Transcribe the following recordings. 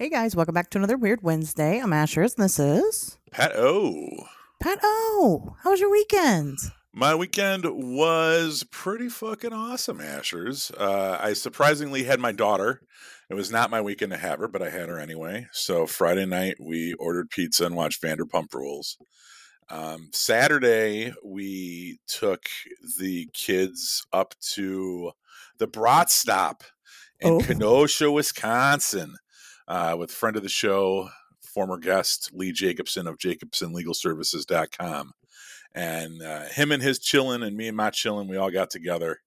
Hey guys, welcome back to another Weird Wednesday. I'm Ashers, and this is... Pat O'. Pat O', how was your weekend? My weekend was pretty fucking awesome, Ashers. I surprisingly had my daughter. It was not my weekend to have her, but I had her anyway. So Friday night, we ordered pizza and watched Vanderpump Rules. Saturday, we took the kids up to the Brat Stop in Kenosha, Wisconsin. With friend of the show, former guest Lee Jacobson of jacobsonlegalservices.com. And him and his chillin' and me and my chillin', we all got together.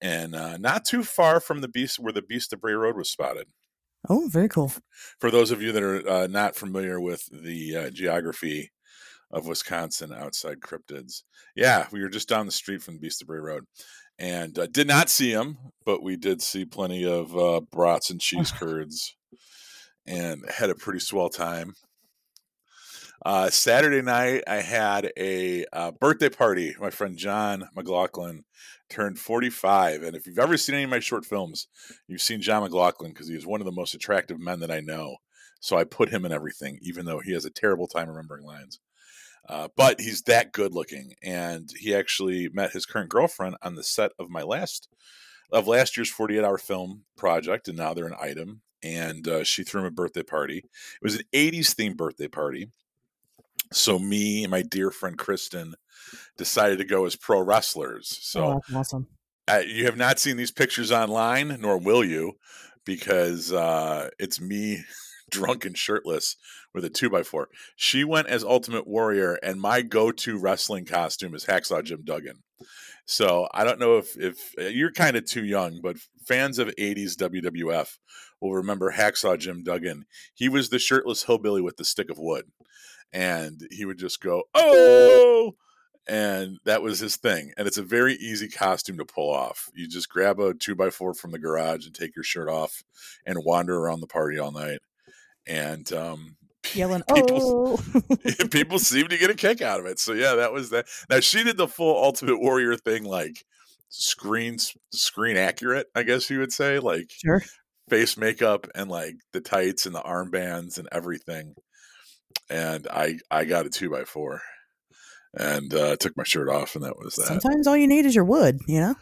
And not too far from the beast where the Beast of Bray Road was spotted. Oh, very cool. For those of you that are not familiar with the geography of Wisconsin outside cryptids. Yeah, we were just down the street from the Beast of Bray Road. And did not see him, but we did see plenty of brats and cheese curds. And had a pretty swell time. Saturday night, I had a birthday party. My friend John McLaughlin turned 45. And if you've ever seen any of my short films, you've seen John McLaughlin because he's one of the most attractive men that I know. So I put him in everything, even though he has a terrible time remembering lines. But he's that good looking. And he actually met his current girlfriend on the set of my last year's 48-hour film project. And now they're an item. And she threw him a birthday party. It was an 80s themed birthday party. So me and my dear friend Kristen decided to go as pro wrestlers. So oh, awesome. You have not seen these pictures online, nor will you, because it's me drunk and shirtless with a 2x4. She went as Ultimate Warrior, and my go-to wrestling costume is Hacksaw Jim Duggan. So I don't know if you're kind of too young, but fans of 80s WWF will remember Hacksaw Jim Duggan. He was the shirtless hillbilly with the stick of wood. And he would just go, oh, and that was his thing. And it's a very easy costume to pull off. You just grab a 2x4 from the garage and take your shirt off and wander around the party all night. And yelling, people, oh. People seem to get a kick out of it. So yeah, that was that. Now she did the full Ultimate Warrior thing, like screen accurate, I guess you would say, like sure. Face makeup and like the tights and the armbands and everything. And I got a 2x4 and took my shirt off, and that was that. Sometimes all you need is your wood, you know.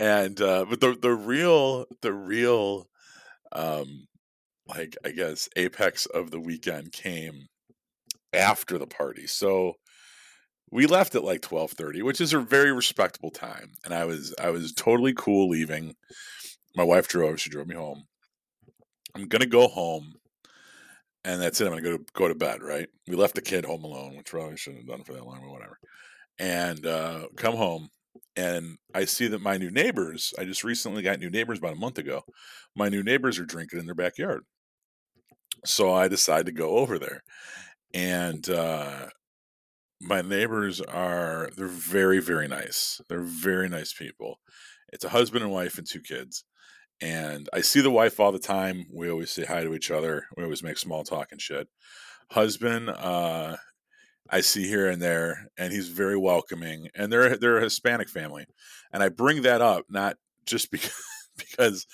And but the real like I guess apex of the weekend came after the party. So we left at like 12:30, which is a very respectable time. And I was totally cool leaving. My wife drove; she drove me home. I'm gonna go home, and that's it. I'm gonna go to bed. Right? We left the kid home alone, which probably shouldn't have done for that long, but whatever. And come home. And I see that my new neighbors, I just recently got new neighbors about a month ago. My new neighbors are drinking in their backyard. So I decide to go over there. And my neighbors they're very, very nice. They're very nice people. It's a husband and wife and two kids. And I see the wife all the time. We always say hi to each other. We always make small talk and shit. Husband, I see here and there, and he's very welcoming, and they're a Hispanic family. And I bring that up, not just because,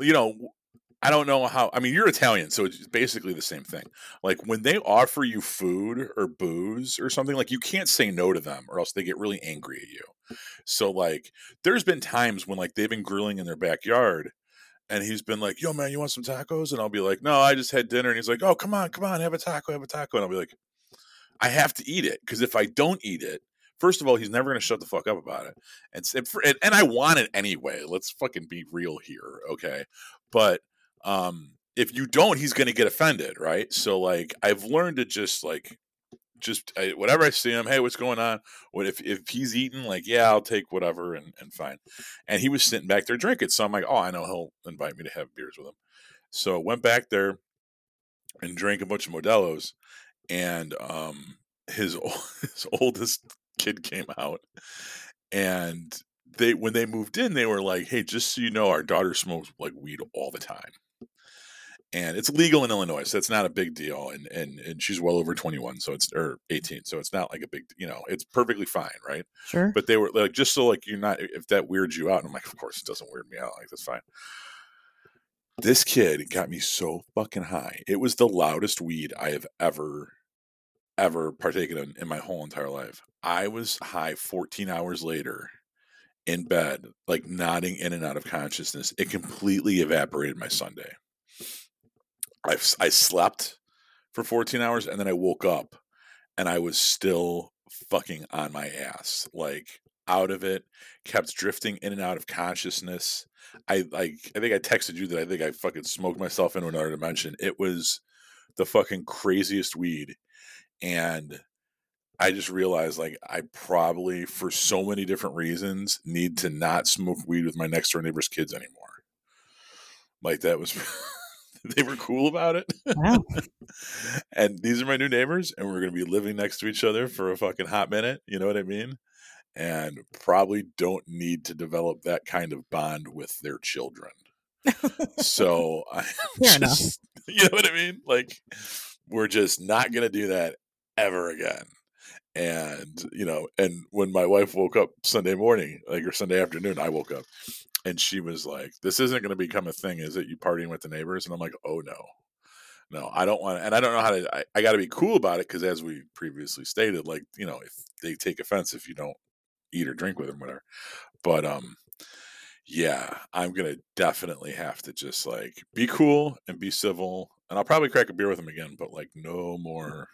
you know, I don't know how, I mean, you're Italian, so it's basically the same thing. Like when they offer you food or booze or something, like you can't say no to them or else they get really angry at you. So like, there's been times when like they've been grilling in their backyard. And he's been like, yo man, you want some tacos? And I'll be like, no, I just had dinner. And he's like, oh, come on, have a taco. And I'll be like, I have to eat it, because if I don't eat it, first of all, he's never going to shut the fuck up about it. And I want it anyway. Let's fucking be real here, okay? But if you don't, he's going to get offended, right? So like I've learned to just whatever I see him, hey, what's going on? What if he's eating? Like, yeah, I'll take whatever and fine. And he was sitting back there drinking, so I'm like, oh, I know he'll invite me to have beers with him. So went back there and drank a bunch of Modelos, and his oldest kid came out, and when they moved in, they were like, hey, just so you know, our daughter smokes like weed all the time. and it's legal in Illinois, so it's not a big deal. And she's well over 21, so it's, or 18, so it's not like a big, you know, it's perfectly fine, right? Sure. But they were like, just so like you're not, if that weirds you out, and I'm like, of course it doesn't weird me out, like that's fine. This kid got me so fucking high. It was the loudest weed I have ever partaken in my whole entire life. I was high 14 hours later in bed, like nodding in and out of consciousness. It completely evaporated my Sunday. I slept for 14 hours and then I woke up and I was still fucking on my ass, like out of it, kept drifting in and out of consciousness. I think I texted you that I think I fucking smoked myself into another dimension. It was the fucking craziest weed. And I just realized, like, I probably, for so many different reasons, need to not smoke weed with my next door neighbor's kids anymore. Like, that was, they were cool about it. Wow. And these are my new neighbors, and we're going to be living next to each other for a fucking hot minute. You know what I mean? And probably don't need to develop that kind of bond with their children. So I just, you know what I mean? Like, we're just not going to do that ever again. And, you know, and when my wife woke up Sunday morning, like, or Sunday afternoon, I woke up and she was like, this isn't going to become a thing, is it? You partying with the neighbors? And I'm like, oh, no, I don't want to. And I don't know how to, I got to be cool about it. Because as we previously stated, like, you know, if they take offense, if you don't eat or drink with them, whatever. But, yeah, I'm going to definitely have to just, like, be cool and be civil. And I'll probably crack a beer with them again, but, like, no more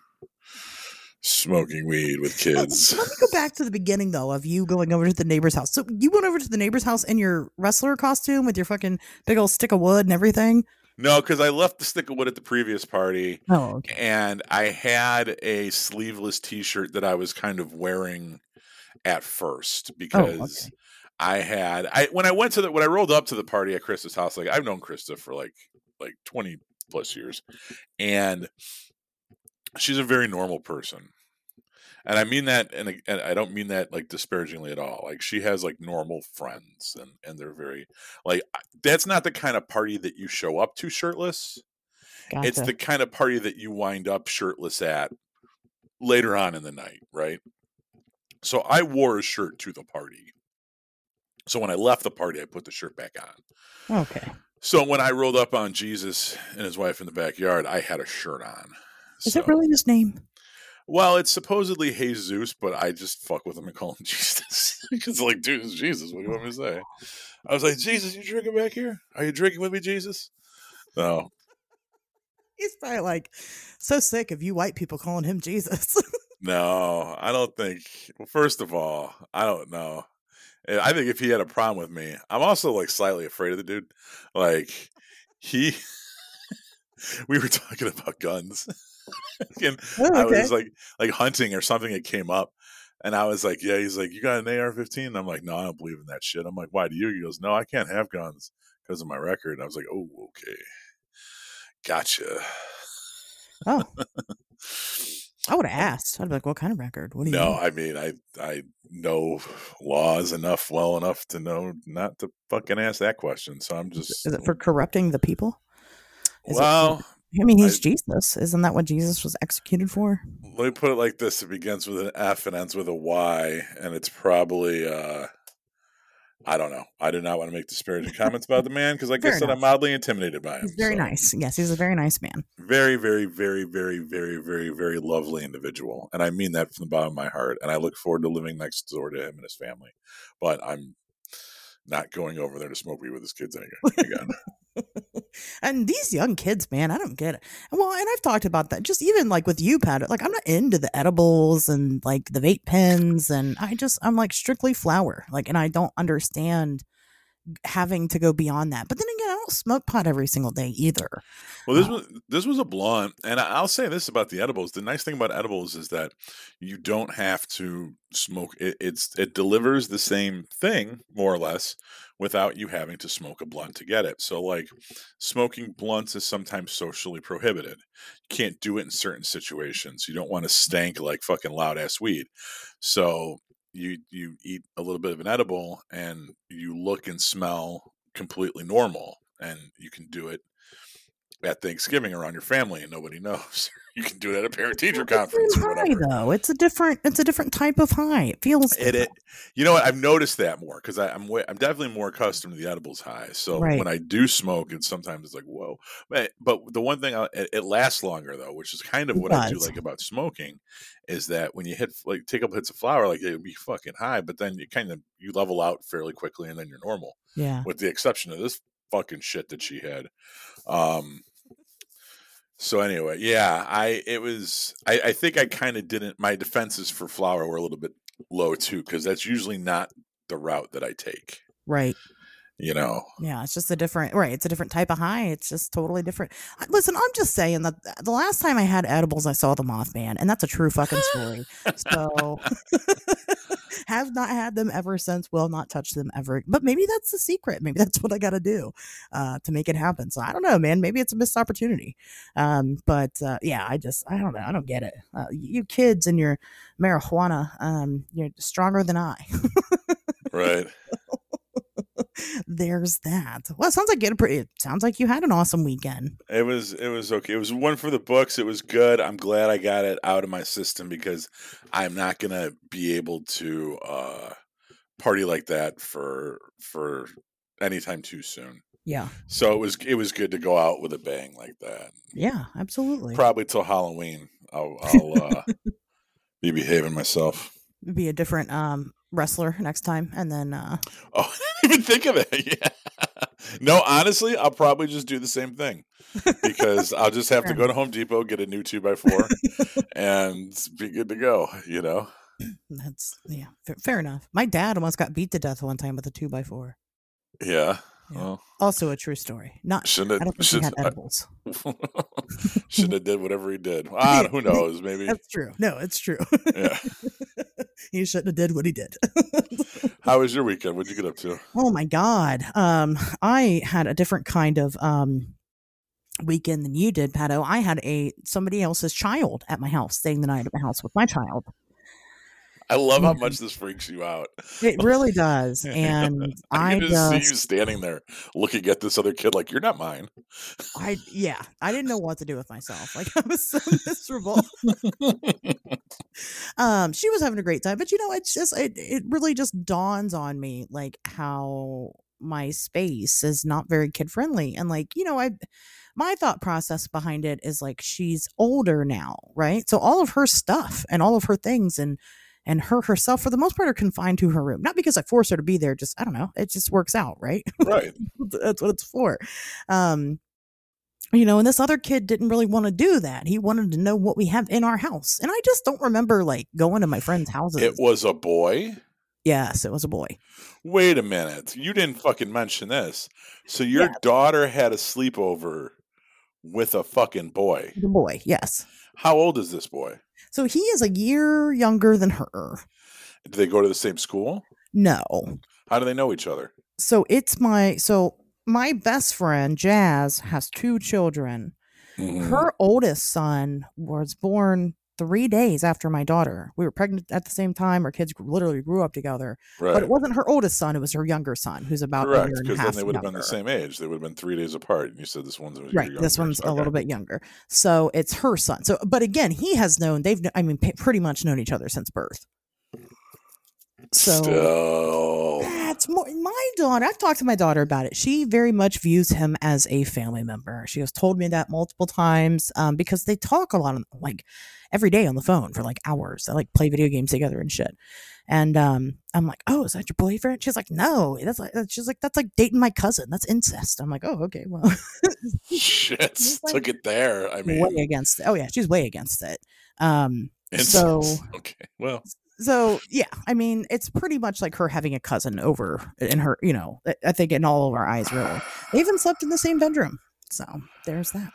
smoking weed with kids. Let me go back to the beginning, though, of you going over to the neighbor's house. So you went over to the neighbor's house in your wrestler costume with your fucking big old stick of wood and everything? No, because I left the stick of wood at the previous party. Oh, okay. And I had a sleeveless T-shirt that I was kind of wearing at first because... Oh, okay. When I rolled up to the party at Krista's house, like, I've known Krista for like 20 plus years, and she's a very normal person. And I mean that, and I don't mean that like disparagingly at all. Like, she has like normal friends, and they're very like, that's not the kind of party that you show up to shirtless. Gotcha. It's the kind of party that you wind up shirtless at later on in the night. Right. So I wore a shirt to the party. So when I left the party, I put the shirt back on. Okay. So when I rolled up on Jesus and his wife in the backyard, I had a shirt on. Is it really his name? Well, it's supposedly Jesus, but I just fuck with him and call him Jesus. Because, like, dude, it's Jesus. What do you want me to say? I was like, Jesus, you drinking back here? Are you drinking with me, Jesus? No. He's probably, like, so sick of you white people calling him Jesus. No, I don't think. Well, first of all, I don't know. I think if he had a problem with me, I'm also like slightly afraid of the dude. Like we were talking about guns and oh, okay. I was like hunting or something. It came up and I was like, yeah, he's like, you got an AR-15? And I'm like, no, I don't believe in that shit. I'm like, why do you? He goes, no, I can't have guns because of my record. And I was like, oh, okay. Gotcha. Oh, I would have asked. I'd be like, what kind of record? What do you mean? I mean, I know laws well enough to know not to fucking ask that question. So I'm just... Is it for corrupting the people? He's Jesus. Isn't that what Jesus was executed for? Let me put it like this. It begins with an F and ends with a Y. And it's probably... I don't know. I do not want to make disparaging comments about the man because, like I said, I'm mildly intimidated by him. He's very nice. Yes, he's a very nice man. Very, very, very, very, very, very, very lovely individual. And I mean that from the bottom of my heart. And I look forward to living next door to him and his family. But I'm not going over there to smoke weed with his kids again. And these young kids, man, I don't get it. Well, and I've talked about that just even like with you, Pat, like I'm not into the edibles and like the vape pens. And I'm like strictly flower. Like, and I don't understand having to go beyond that. But then again, I don't smoke pot every single day either. Well, this was a blunt. And I'll say this about the edibles. The nice thing about edibles is that you don't have to smoke. It delivers the same thing more or less without you having to smoke a blunt to get it. So like smoking blunts is sometimes socially prohibited. You can't do it in certain situations. You don't want to stank like fucking loud ass weed. So you eat a little bit of an edible and you look and smell completely normal and you can do it at Thanksgiving around your family and nobody knows. You can do it at a parent-teacher conference or whatever. Though it's a different type of high. It feels it. You know what? I've noticed that more because I'm definitely more accustomed to the edibles high. So when I do smoke, it's sometimes it's like whoa. But the one thing it lasts longer though, which is kind of what I do like about smoking, is that when you hit like take up hits of flower, like it'll be fucking high, but then you level out fairly quickly and then you're normal. Yeah. With the exception of this fucking shit that she had. So anyway, yeah, I think I kind of didn't, my defenses for flour were a little bit low too, because that's usually not the route that I take. Right. You know? Yeah, it's just it's a different type of high. It's just totally different. Listen, I'm just saying that the last time I had edibles, I saw the Mothman, and that's a true fucking story. So have not had them ever since, will not touch them ever. But maybe that's the secret. Maybe that's what I got to do to make it happen. So I don't know, man. Maybe it's a missed opportunity. Yeah, I don't know. I don't get it. You kids and your marijuana, you're stronger than I. Right. There's that. Well, it sounds like you had an awesome weekend. It was okay. It was one for the books. It was good. I'm glad I got it out of my system because I'm not gonna be able to party like that for anytime too soon. Yeah. So it was good to go out with a bang like that. Yeah, absolutely. Probably till Halloween, I'll be behaving myself. Be a different wrestler next time, and then I didn't even think of it. Yeah. No, honestly, I'll probably just do the same thing because I'll just have to go to Home Depot, get a new 2x4 and be good to go, you know. That's fair enough. My dad almost got beat to death one time with a 2x4. Yeah. Yeah. Well, also a true story. Not shouldn't have had edibles. Shouldn't have did whatever he did. Who knows? Maybe that's true. No, it's true. Yeah, he shouldn't have did what he did. How was your weekend? What'd you get up to? Oh my God, I had a different kind of weekend than you did, Pat O'. I had somebody else's child at my house, staying the night at my house with my child. I love how much this freaks you out. It really does. And I see you standing there looking at this other kid like, you're not mine. I didn't know what to do with myself. Like, I was so miserable. She was having a great time, but you know, it's just, it really just dawns on me like how my space is not very kid friendly. And like, you know, my thought process behind it is like, she's older now, right? So all of her stuff and all of her things and her herself, for the most part, are confined to her room. Not because I force her to be there. Just, I don't know. It just works out, right? Right. That's what it's for. You know, and this other kid didn't really want to do that. He wanted to know what we have in our house. And I just don't remember, like, going to my friends' houses. It was a boy? Yes, it was a boy. Wait a minute. You didn't fucking mention this. So your daughter had a sleepover with a fucking boy. The boy, yes. How old is this boy? So he is a year younger than her. Do they go to the same school? No. How do they know each other? So my best friend, Jazz, has two children. Mm-hmm. Her oldest son was born 3 days after my daughter. We were pregnant at the same time. Our kids literally grew up together. Right. But it wasn't her oldest son. It was her younger son, who's about a year and a half. Because then they would have been the same age. They would have been 3 days apart. And you said this one's this one's a little bit younger. So it's her son. So, but again, pretty much known each other since birth. So that's more my daughter. I've talked to my daughter about it. She very much views him as a family member. She has told me that multiple times because they talk a lot on, like, every day on the phone for like hours. They like play video games together and shit. And I'm like, oh, is that your boyfriend? She's like, no. That's like dating my cousin. That's incest. I'm like, oh, okay, well. Shit, like, took it there. I mean, way against it. Oh yeah, she's way against it. Incest. So okay, well. So, yeah, I mean, it's pretty much like her having a cousin over in her, you know, I think in all of our eyes, really. They even slept in the same bedroom. So there's that.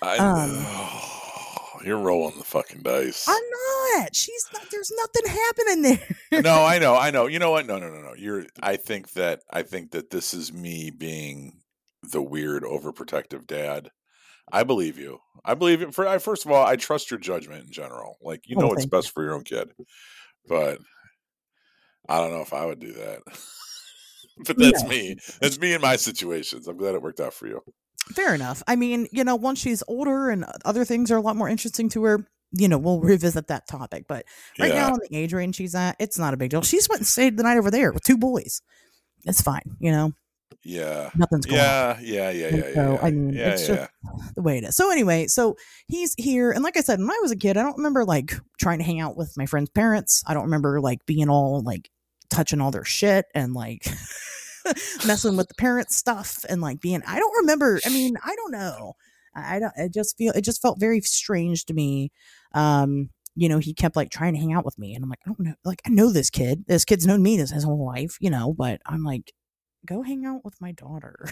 I know. You're rolling the fucking dice. I'm not. She's not. There's nothing happening there. No, I know. You know what? No. I think that this is me being the weird overprotective dad. I believe you. I believe it. First of all, I trust your judgment in general. Like, you know, it's best for your own kid. But I don't know if I would do that. But that's me. That's me in my situations. I'm glad it worked out for you. Fair enough. I mean, you know, once she's older and other things are a lot more interesting to her, you know, we'll revisit that topic. But right now, in the age range she's at, it's not a big deal. She's went and stayed the night over there with two boys. It's fine, you know. Yeah. Nothing's going on. So, I mean, it's just the way it is. So anyway, so he's here. And like I said, when I was a kid, I don't remember like trying to hang out with my friend's parents. I don't remember like being all like touching all their shit and like messing with the parents' stuff and like being, I don't remember. I mean, I don't know. It just felt very strange to me. You know, he kept like trying to hang out with me and I'm like, I don't know. Like, I know this kid. This kid's known me his whole life, you know, but I'm like, go hang out with my daughter.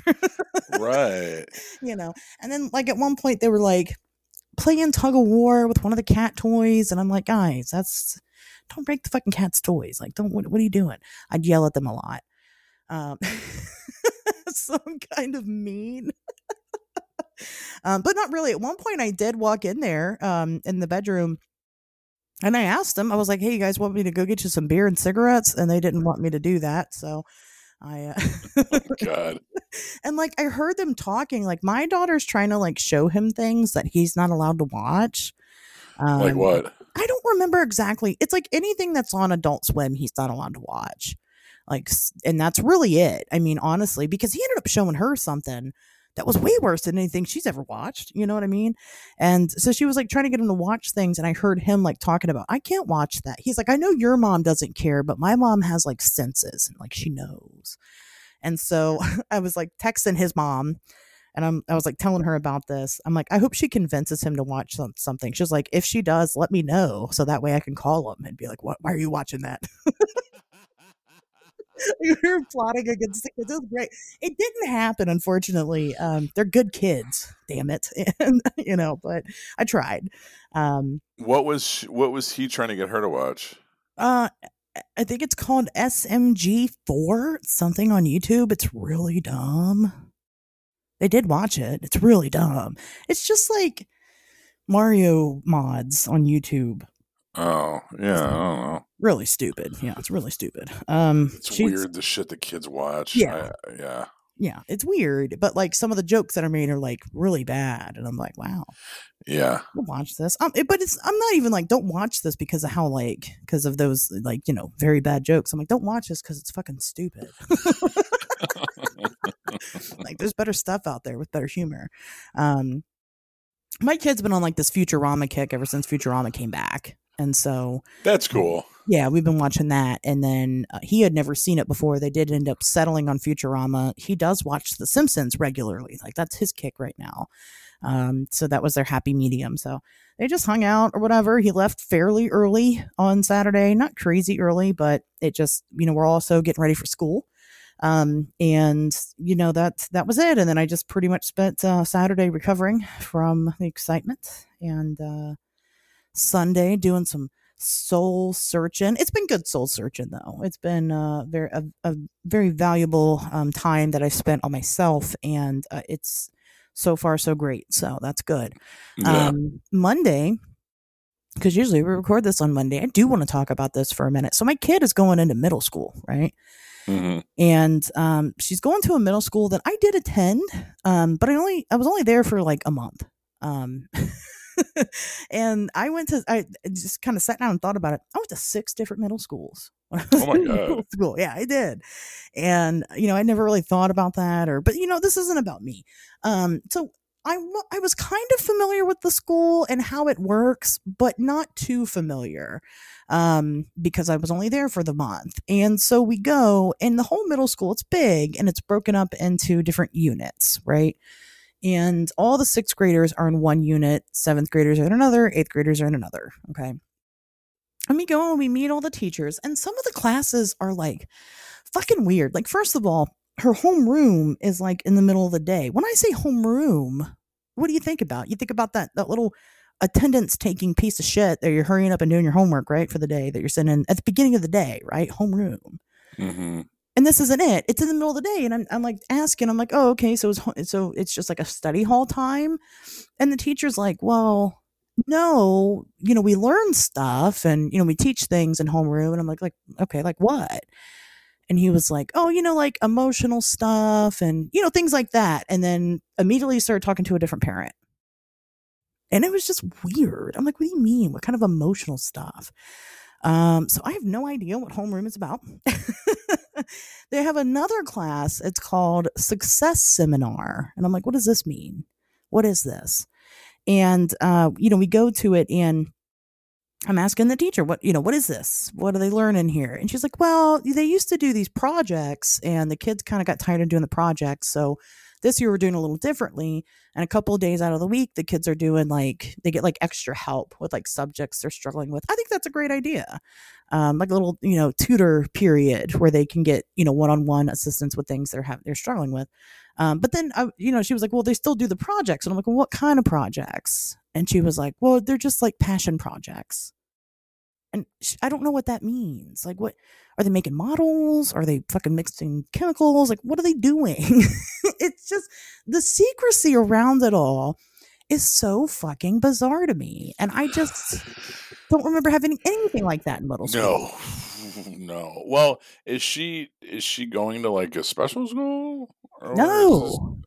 Right. You know, and then like at one point they were like playing tug of war with one of the cat toys. And I'm like, guys, don't break the fucking cat's toys. Like, what are you doing? I'd yell at them a lot. So I'm kind of mean. But not really. At one point I did walk in there in the bedroom and I asked them, I was like, hey, you guys want me to go get you some beer and cigarettes? And they didn't want me to do that. So oh, God. And like I heard them talking, like my daughter's trying to like show him things that he's not allowed to watch. Like what? I don't remember exactly. It's like anything that's on Adult Swim he's not allowed to watch, like, and that's really it. I mean, honestly, because he ended up showing her something that was way worse than anything she's ever watched, you know what I mean? And so she was like trying to get him to watch things, and I heard him like talking about, I can't watch that. He's like, I know your mom doesn't care, but my mom has like senses and like she knows. And so I was like texting his mom and I was like telling her about this. I'm like, I hope she convinces him to watch something. She's like, if she does, let me know so that way I can call him and be like, why are you watching that? You're plotting against the kids. It was great. It didn't happen, unfortunately. They're good kids, damn it. And, you know, but I tried. What was he trying to get her to watch? I think it's called SMG4, something on YouTube. It's really dumb. They did watch it. It's really dumb. It's just like Mario mods on YouTube. Oh, yeah, I don't know. Really stupid. Yeah, it's really stupid. It's weird, the shit that kids watch. Yeah. Yeah, it's weird. But, like, some of the jokes that are made are, like, really bad. And I'm like, wow. Yeah. I'll watch this. I'm not even, like, don't watch this because of how, like, because of those, like, you know, very bad jokes. I'm like, don't watch this because it's fucking stupid. Like, there's better stuff out there with better humor. My kid's been on, like, this Futurama kick ever since Futurama came back. And so that's cool. Yeah, we've been watching that. And then he had never seen it before. They did end up settling on Futurama. He does watch The Simpsons regularly. Like, that's his kick right now. So that was their happy medium. So they just hung out or whatever. He left fairly early on Saturday. Not crazy early, but it just, you know, we're also getting ready for school. And, you know, that was it. And then I just pretty much spent Saturday recovering from the excitement and Sunday doing some soul searching. It's been good soul searching, though. It's been a very valuable time that I spent on myself, and it's so far so great, so that's good. Yeah. Monday, because usually we record this on Monday, I do want to talk about this for a minute. So my kid is going into middle school, right? Mm-hmm. And she's going to a middle school that I did attend, but I was only there for like a month. And I just kind of sat down and thought about it. I went to 6 different middle schools. Oh my God. School. Yeah, I did. And, you know, I never really thought about that but you know, this isn't about me. So I was kind of familiar with the school and how it works, but not too familiar, because I was only there for the month. And so we go, and the whole middle school, it's big and it's broken up into different units, right? And all the 6th graders are in one unit, 7th graders are in another, 8th graders are in another. Okay. And we go and we meet all the teachers, and some of the classes are like fucking weird. Like, first of all, her homeroom is like in the middle of the day. When I say homeroom, what do you think about? You think about that little attendance taking piece of shit that you're hurrying up and doing your homework, right? For the day that you're sending at the beginning of the day, right? Homeroom. Mm-hmm. And this isn't it. It's in the middle of the day. And I'm like asking, I'm like, oh, okay. So it's just like a study hall time. And the teacher's like, well, no, you know, we learn stuff and, you know, we teach things in homeroom. And I'm like, okay, like what? And he was like, oh, you know, like emotional stuff and, you know, things like that. And then immediately started talking to a different parent. And it was just weird. I'm like, what do you mean? What kind of emotional stuff? So I have no idea what homeroom is about. They have another class. It's called Success Seminar. And I'm like, what does this mean? What is this? And, you know, we go to it and I'm asking the teacher, what, you know, what is this? What do they learn in here? And she's like, well, they used to do these projects and the kids kind of got tired of doing the projects. So this year we're doing a little differently. And a couple of days out of the week, the kids are doing like, they get like extra help with like subjects they're struggling with. I think that's a great idea. Like a little, you know, tutor period where they can get, you know, one-on-one assistance with things they're struggling with. But then, you know, she was like, well, they still do the projects. And I'm like, well, what kind of projects? And she was like, well, they're just like passion projects. And I don't know what that means. Like, what are they making models? Are they fucking mixing chemicals? Like, what are they doing? It's just the secrecy around it all is so fucking bizarre to me. And I just don't remember having anything like that in middle school. No. Well, is she going to like a special school? No.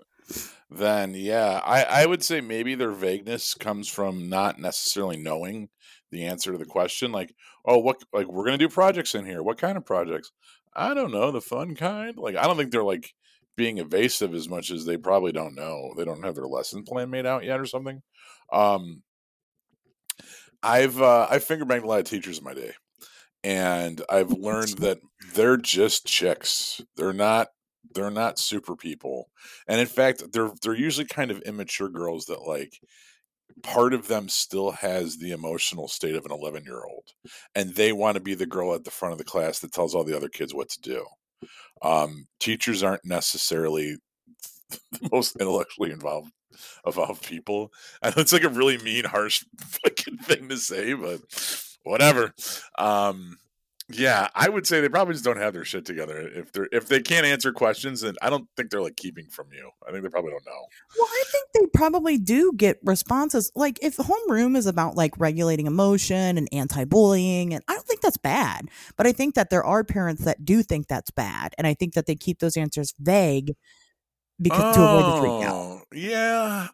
Then, yeah, I would say maybe their vagueness comes from not necessarily knowing the answer to the question. Like, oh, what? Like, we're going to do projects in here. What kind of projects? I don't know. The fun kind? Like, I don't think they're like being evasive as much as they probably don't know. They don't have their lesson plan made out yet or something. I've finger banged a lot of teachers in my day. And I've learned that they're just chicks. They're not super people. And in fact, they're usually kind of immature girls that like part of them still has the emotional state of an 11-year-old. And they want to be the girl at the front of the class that tells all the other kids what to do. Teachers aren't necessarily the most intellectually involved people. I know it's like a really mean, harsh fucking thing to say, but whatever. Yeah, I would say they probably just don't have their shit together. If they can't answer questions, then I don't think they're like keeping from you. I think they probably don't know. Well, I think they probably do get responses. Like if homeroom is about like regulating emotion and anti-bullying, and I don't think that's bad. But I think that there are parents that do think that's bad, and I think that they keep those answers vague because to avoid the freak out. Yeah,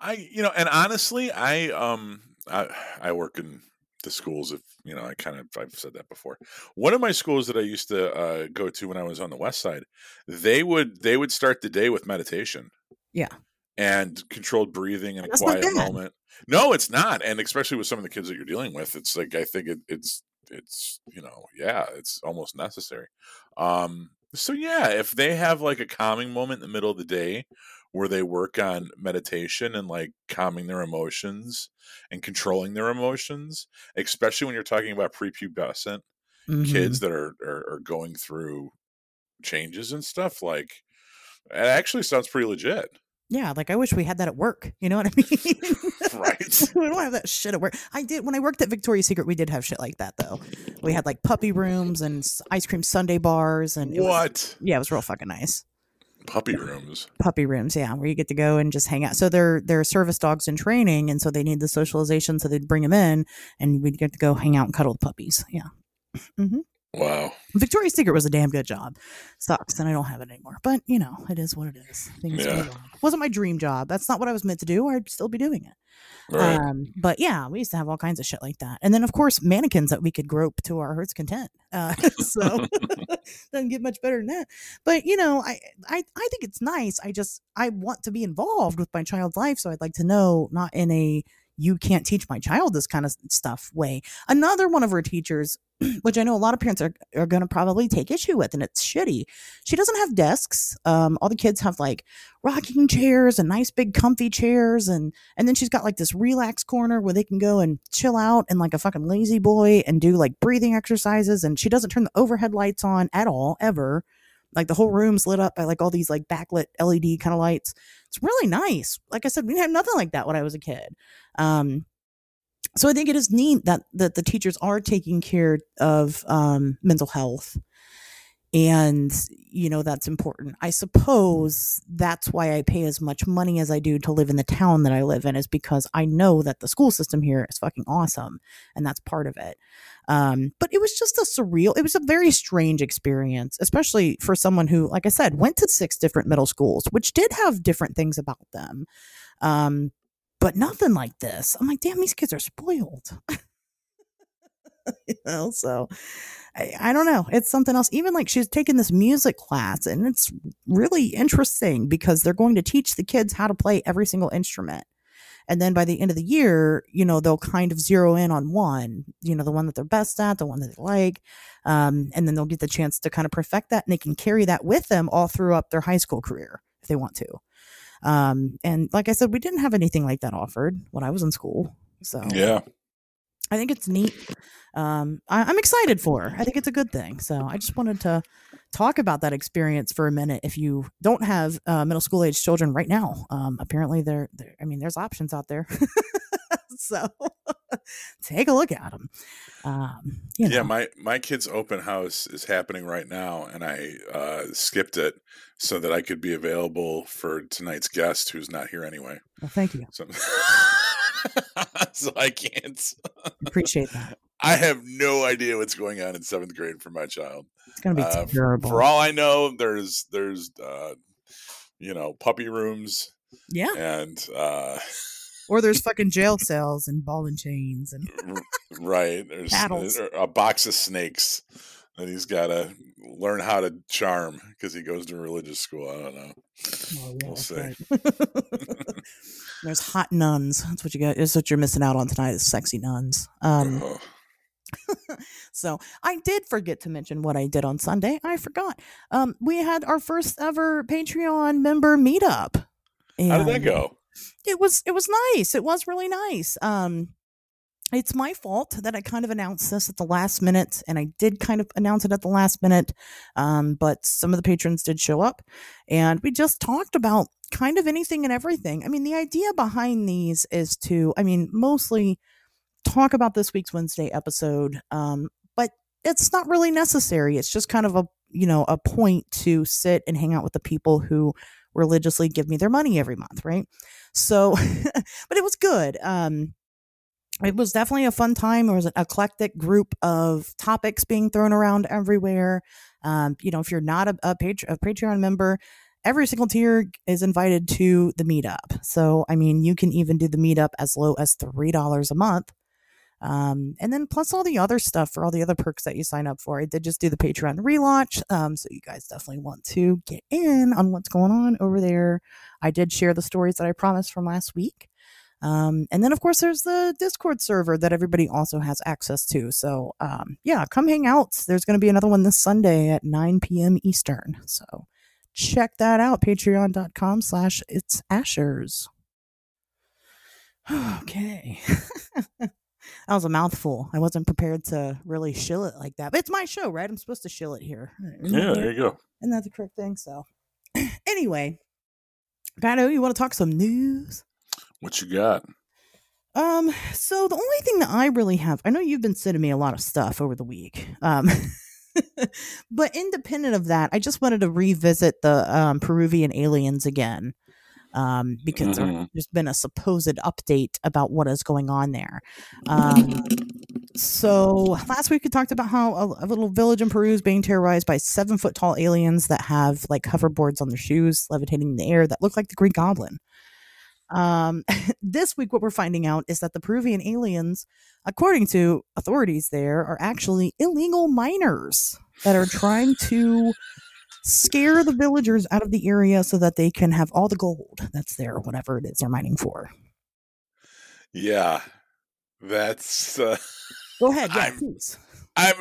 I work in the schools of, you know, I've said that before. One of my schools that I used to go to when I was on the West Side, they would start the day with meditation. Yeah. And controlled breathing and a quiet moment. No, it's not. And especially with some of the kids that you're dealing with, it's like, I think it's, you know, yeah, it's almost necessary. So yeah, if they have like a calming moment in the middle of the day where they work on meditation and like calming their emotions and controlling their emotions, especially when you're talking about prepubescent kids that are going through changes and stuff, like it actually sounds pretty legit. Yeah, like I wish we had that at work. You know what I mean? Right. We don't have that shit at work. I did when I worked at Victoria's Secret. We did have shit like that though. We had like puppy rooms and ice cream sundae bars and it was real fucking nice. Puppy rooms, yeah, where you get to go and just hang out. So they're service dogs in training, and so they need the socialization, so they'd bring them in, and we'd get to go hang out and cuddle puppies. Yeah. Mm-hmm. Wow. Victoria's Secret was a damn good job. Sucks, and I don't have it anymore. But, you know, it is what it is. Yeah. Wasn't my dream job. That's not what I was meant to do, or I'd still be doing it. Right. But, yeah, we used to have all kinds of shit like that. And then, of course, mannequins that we could grope to our heart's content. So doesn't get much better than that. But, you know, I think it's nice. I want to be involved with my child's life, so I'd like to know, not in a you can't teach my child this kind of stuff way. Another one of her teachers, which I know a lot of parents are going to probably take issue with, and it's shitty. She doesn't have desks. All the kids have like rocking chairs and nice big comfy chairs. And then she's got like this relax corner where they can go and chill out and like a fucking lazy boy and do like breathing exercises. And she doesn't turn the overhead lights on at all, ever. Like the whole room's lit up by like all these like backlit LED kind of lights. It's really nice. Like I said, we didn't have nothing like that when I was a kid. So I think it is neat that the teachers are taking care of mental health And, you know, that's important. I suppose that's why I pay as much money as I do to live in the town that I live in, is because I know that the school system here is fucking awesome. And that's part of it. But it was just it was a very strange experience, especially for someone who, like I said, went to 6 different middle schools, which did have different things about them. But nothing like this. I'm like, damn, these kids are spoiled. You know, so I don't know. It's something else. Even like she's taking this music class, and it's really interesting because they're going to teach the kids how to play every single instrument. And then by the end of the year, you know, they'll kind of zero in on one, you know, the one that they're best at, the one that they like. And then they'll get the chance to kind of perfect that, and they can carry that with them all throughout their high school career if they want to. And like I said, we didn't have anything like that offered when I was in school. So yeah, I think it's neat. I'm excited for her. I think it's a good thing. So I just wanted to talk about that experience for a minute. If you don't have middle school age children right now, apparently there's options out there. So take a look at them. Yeah, my kid's open house is happening right now, and I skipped it so that I could be available for tonight's guest, who's not here anyway. Well, thank you. So I can't. Appreciate that. I have no idea what's going on in 7th grade for my child. It's going to be terrible. For all I know, there's puppy rooms. Yeah. And or there's fucking jail cells and ball and chains and right. There's a box of snakes that he's got to learn how to charm because he goes to religious school. I don't know. Oh, yeah, we'll see. Right. There's hot nuns. That's what you got. That's what you're missing out on tonight, is sexy nuns. So I did forget to mention what I did on Sunday. I forgot. We had our first ever Patreon member meetup. How did that go? It was nice. It was really nice. It's my fault that I kind of announced this at the last minute, and I did kind of announce it at the last minute. But some of the patrons did show up, and we just talked about kind of anything and everything. I mean, the idea behind these is to, mostly talk about this week's Wednesday episode. But it's not really necessary. It's just kind of a point to sit and hang out with the people who religiously give me their money every month. Right. So, but it was good. It was definitely a fun time. There was an eclectic group of topics being thrown around everywhere. If you're not a Patreon member, every single tier is invited to the meetup. So, you can even do the meetup as low as $3 a month. And then plus all the other stuff for all the other perks that you sign up for. I did just do the Patreon relaunch. So you guys definitely want to get in on what's going on over there. I did share the stories that I promised from last week. And then, of course, there's the Discord server that everybody also has access to. So, come hang out. There's going to be another one this Sunday at 9 p.m. Eastern. So check that out. Patreon.com/itsashers. Okay. That was a mouthful. I wasn't prepared to really shill it like that. But it's my show, right? I'm supposed to shill it here. Yeah, there you go. Isn't that the correct thing? So anyway, Pat O', you want to talk some news? What you got? So the only thing that I really have, I know you've been sending me a lot of stuff over the week. But independent of that, I just wanted to revisit the Peruvian aliens again. Because there's been a supposed update about what is going on there. So last week we talked about how a little village in Peru is being terrorized by 7-foot tall aliens that have like hoverboards on their shoes, levitating in the air, that look like the Green Goblin. This week what we're finding out is that the Peruvian aliens, according to authorities there, are actually illegal miners that are trying to scare the villagers out of the area so that they can have all the gold that's there, whatever it is they're mining for. Yeah, that's go ahead. Yeah, please. I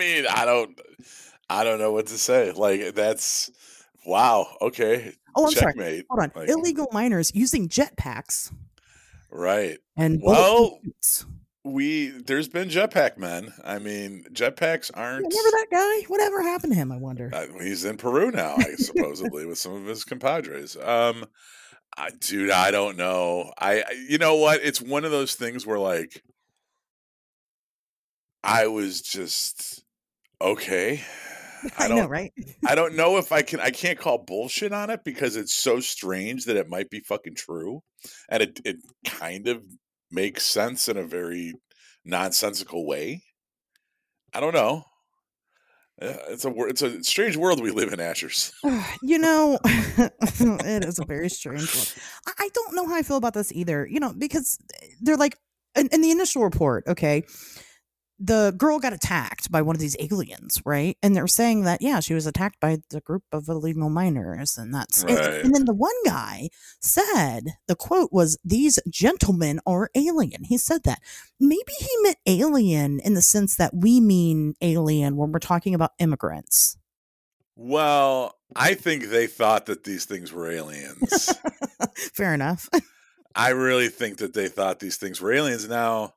don't know what to say. Like, that's wow. Okay. Oh, I'm checkmate. Sorry. Hold on. Like, illegal miners using jetpacks. Right. And well, there's been jetpack men. Jetpacks aren't. Remember that guy? Whatever happened to him? I wonder. He's in Peru now, I supposedly, with some of his compadres. Dude, I don't know. You know what? It's one of those things where, like, I was just okay. I know, right? I don't know if I can't call bullshit on it because it's so strange that it might be fucking true. And it kind of makes sense in a very nonsensical way. I don't know. It's a strange world we live in, Ashers. You know, it is a very strange world. I don't know how I feel about this either, you know, because they're like, in the initial report, okay, the girl got attacked by one of these aliens, right? And they're saying that, yeah, she was attacked by the group of illegal minors, and that's right. And then the one guy said, the quote was, "These gentlemen are alien." He said that. Maybe he meant alien in the sense that we mean alien when we're talking about immigrants. Well, I think they thought that these things were aliens. Fair enough. I really think that they thought these things were aliens. Now,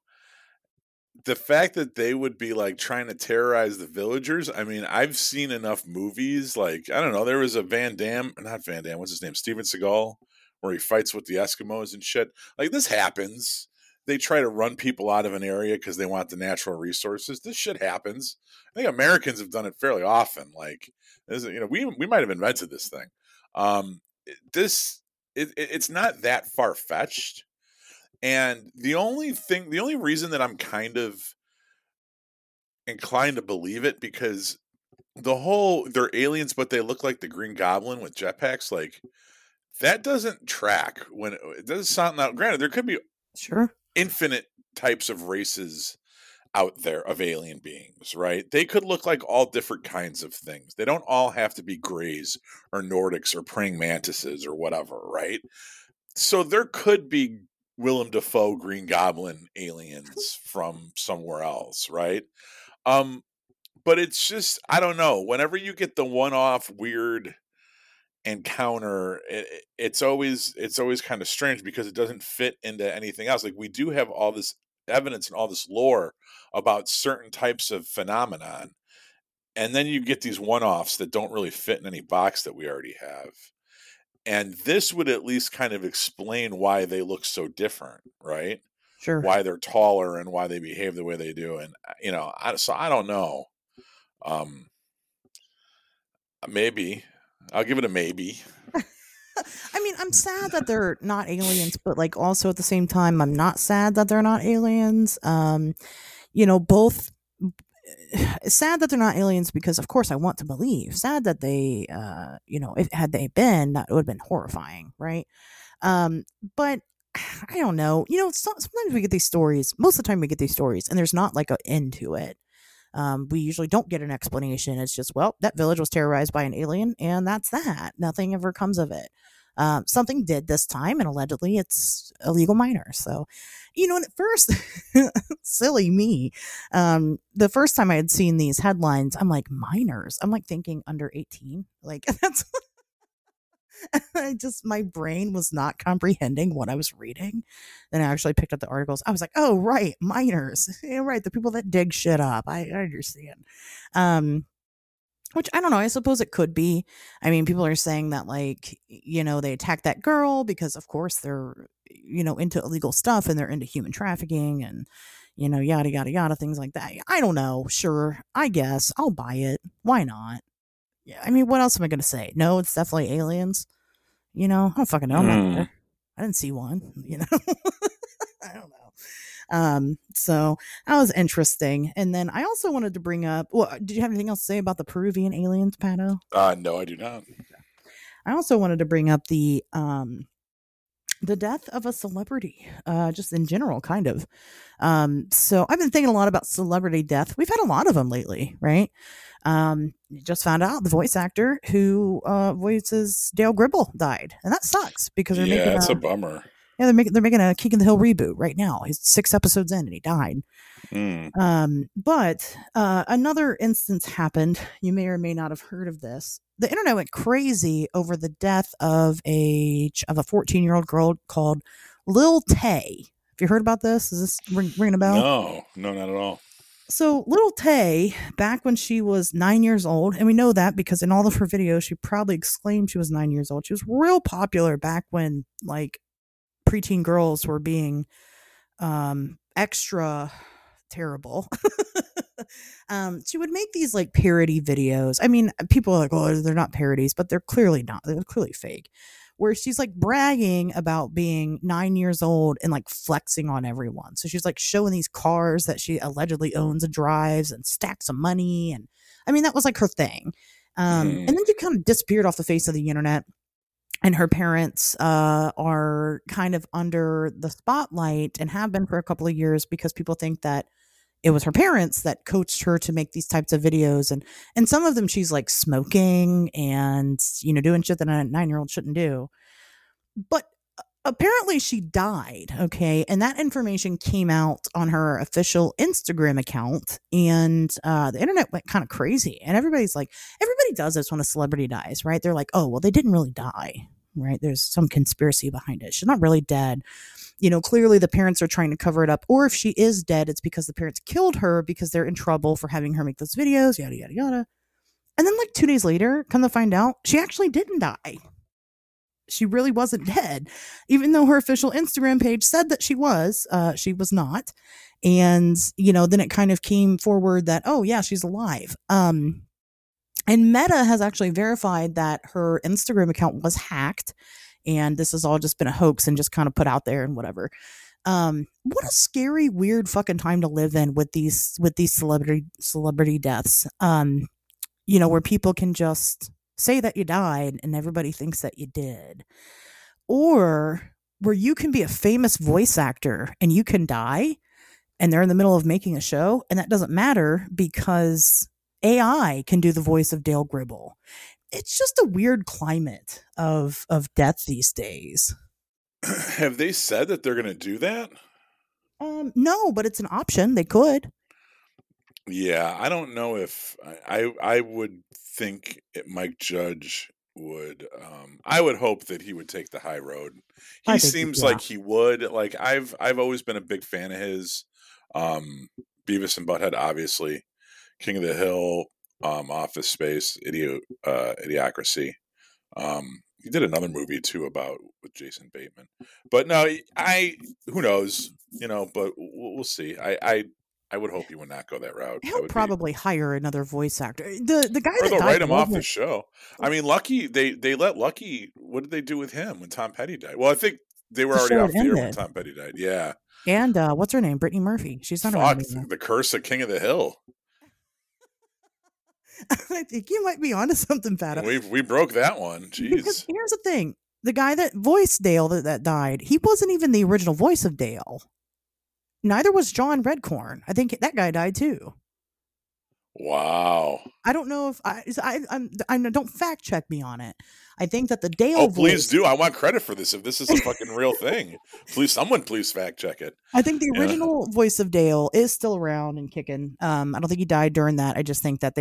the fact that they would be like trying to terrorize the villagers. I mean, I've seen enough movies. Like, I don't know. There was a Steven Seagal, where he fights with the Eskimos and shit. Like, this happens. They try to run people out of an area because they want the natural resources. This shit happens. I think Americans have done it fairly often. Like, you know, we might have invented this thing. It's not that far-fetched. And the only reason that I'm kind of inclined to believe it, because they're aliens, but they look like the Green Goblin with jetpacks. Like, that doesn't track. When it doesn't sound out. Granted, there could be infinite types of races out there of alien beings, right? They could look like all different kinds of things. They don't all have to be greys or Nordics or praying mantises or whatever, right? So there could be Willem Dafoe Green Goblin aliens from somewhere else, right? But it's just, I don't know. Whenever you get the one-off weird encounter, it's always kind of strange because it doesn't fit into anything else. Like, we do have all this evidence and all this lore about certain types of phenomenon, and then you get these one-offs that don't really fit in any box that we already have. And this would at least kind of explain why they look so different, right? Sure. Why they're taller and why they behave the way they do. And, you know, so I don't know. Maybe. I'll give it a maybe. I mean, I'm sad that they're not aliens, but, like, also at the same time, I'm not sad that they're not aliens. You know, both. Sad that they're not aliens because, of course, I want to believe. Sad that they, you know, had they been, that would have been horrifying, right? But I don't know. You know, sometimes we get these stories. Most of the time we get these stories, and there's not like an end to it. We usually don't get an explanation. It's just, well, that village was terrorized by an alien, and that's that. Nothing ever comes of it. Something did this time, and allegedly it's illegal minors. So, you know, and at first, silly me, the first time I had seen these headlines, I'm like, minors? I'm like thinking under 18. Like, that's, my brain was not comprehending what I was reading. Then I actually picked up the articles. I was like, oh, right, minors. Yeah, right, the people that dig shit up. I understand. Which I don't know. I suppose it could be. I mean, people are saying that, like, you know, they attacked that girl because, of course, they're, you know, into illegal stuff and they're into human trafficking and, you know, yada, yada, yada, things like that. I don't know. Sure. I guess I'll buy it. Why not? Yeah. I mean, what else am I going to say? No, it's definitely aliens. You know, I don't fucking know. I didn't see one, you know. I don't know. So that was interesting. And then I also wanted to bring up, well, did you have anything else to say about the Peruvian aliens, Pat O'? No, I do not. I also wanted to bring up the death of a celebrity, just in general, kind of. So I've been thinking a lot about celebrity death. We've had a lot of them lately, right? Just found out the voice actor who voices Dale Gribble died, and that sucks because they're making it's a bummer. Yeah, they're making a King of the Hill reboot right now. He's 6 episodes in and he died. But another instance happened. You may or may not have heard of this. The internet went crazy over the death of a 14-year-old girl called Lil Tay. Have you heard about this? Is this ringing a bell? No, not at all. So Lil Tay, back when she was 9 years old, and we know that because in all of her videos, she probably exclaimed she was 9 years old. She was real popular back when, like, preteen girls were being extra terrible She would make these like parody videos. I mean, people are like, oh, they're not parodies, but they're clearly not. They're clearly fake, where she's like bragging about being 9 years old and like flexing on everyone. So she's like showing these cars that she allegedly owns and drives and stacks of money. And I mean, that was like her thing. And then she kind of disappeared off the face of the internet. And her parents are kind of under the spotlight and have been for a couple of years because people think that it was her parents that coached her to make these types of videos. And some of them she's like smoking and, you know, doing shit that a 9-year-old shouldn't do. But apparently she died. Okay. And that information came out on her official Instagram account, and the internet went kind of crazy. And everybody does this when a celebrity dies, right? They're like, oh, well, they didn't really die, right? There's some conspiracy behind it. She's not really dead. You know, clearly the parents are trying to cover it up. Or if she is dead, it's because the parents killed her because they're in trouble for having her make those videos, yada, yada, yada. And then like 2 days later, come to find out, she actually didn't die. She really wasn't dead, even though her official Instagram page said that she was. She was not. And, you know, then it kind of came forward that, oh, yeah, she's alive. And Meta has actually verified that her Instagram account was hacked. And this has all just been a hoax and just kind of put out there and whatever. What a scary, weird fucking time to live in with these celebrity deaths, you know, where people can just say that you died and everybody thinks that you did. Or where you can be a famous voice actor and you can die and they're in the middle of making a show. And that doesn't matter because AI can do the voice of Dale Gribble. It's just a weird climate of death these days. Have they said that they're going to do that? No, but it's an option. They could. Yeah, I don't know if I would think Mike Judge would. I would hope that he would take the high road. He seems like he would. Like I've always been a big fan of his. Beavis and Butthead, obviously, King of the Hill, Office Space, Idiocracy. He did another movie too about with Jason Bateman. But no, who knows? You know, but we'll see. I would hope he would not go that route. He'll probably hire another voice actor. The guy that died, write him off the show. I mean, Lucky, they let Lucky. What did they do with him when Tom Petty died? Well, I think they were already off the air when Tom Petty died. Yeah. And what's her name? Brittany Murphy. She's not around anymore. The curse of King of the Hill. I think you might be onto something, Pat. We broke that one. Jeez. Because here's the thing: the guy that voiced Dale that died, he wasn't even the original voice of Dale. Neither was John Redcorn. I think that guy died too. Wow. I don't know if I don't fact check me on it. I think that the Dale. Oh, please do. I want credit for this. If this is a fucking real thing, please fact check it. I think the original voice of Dale is still around and kicking. I don't think he died during that. I just think that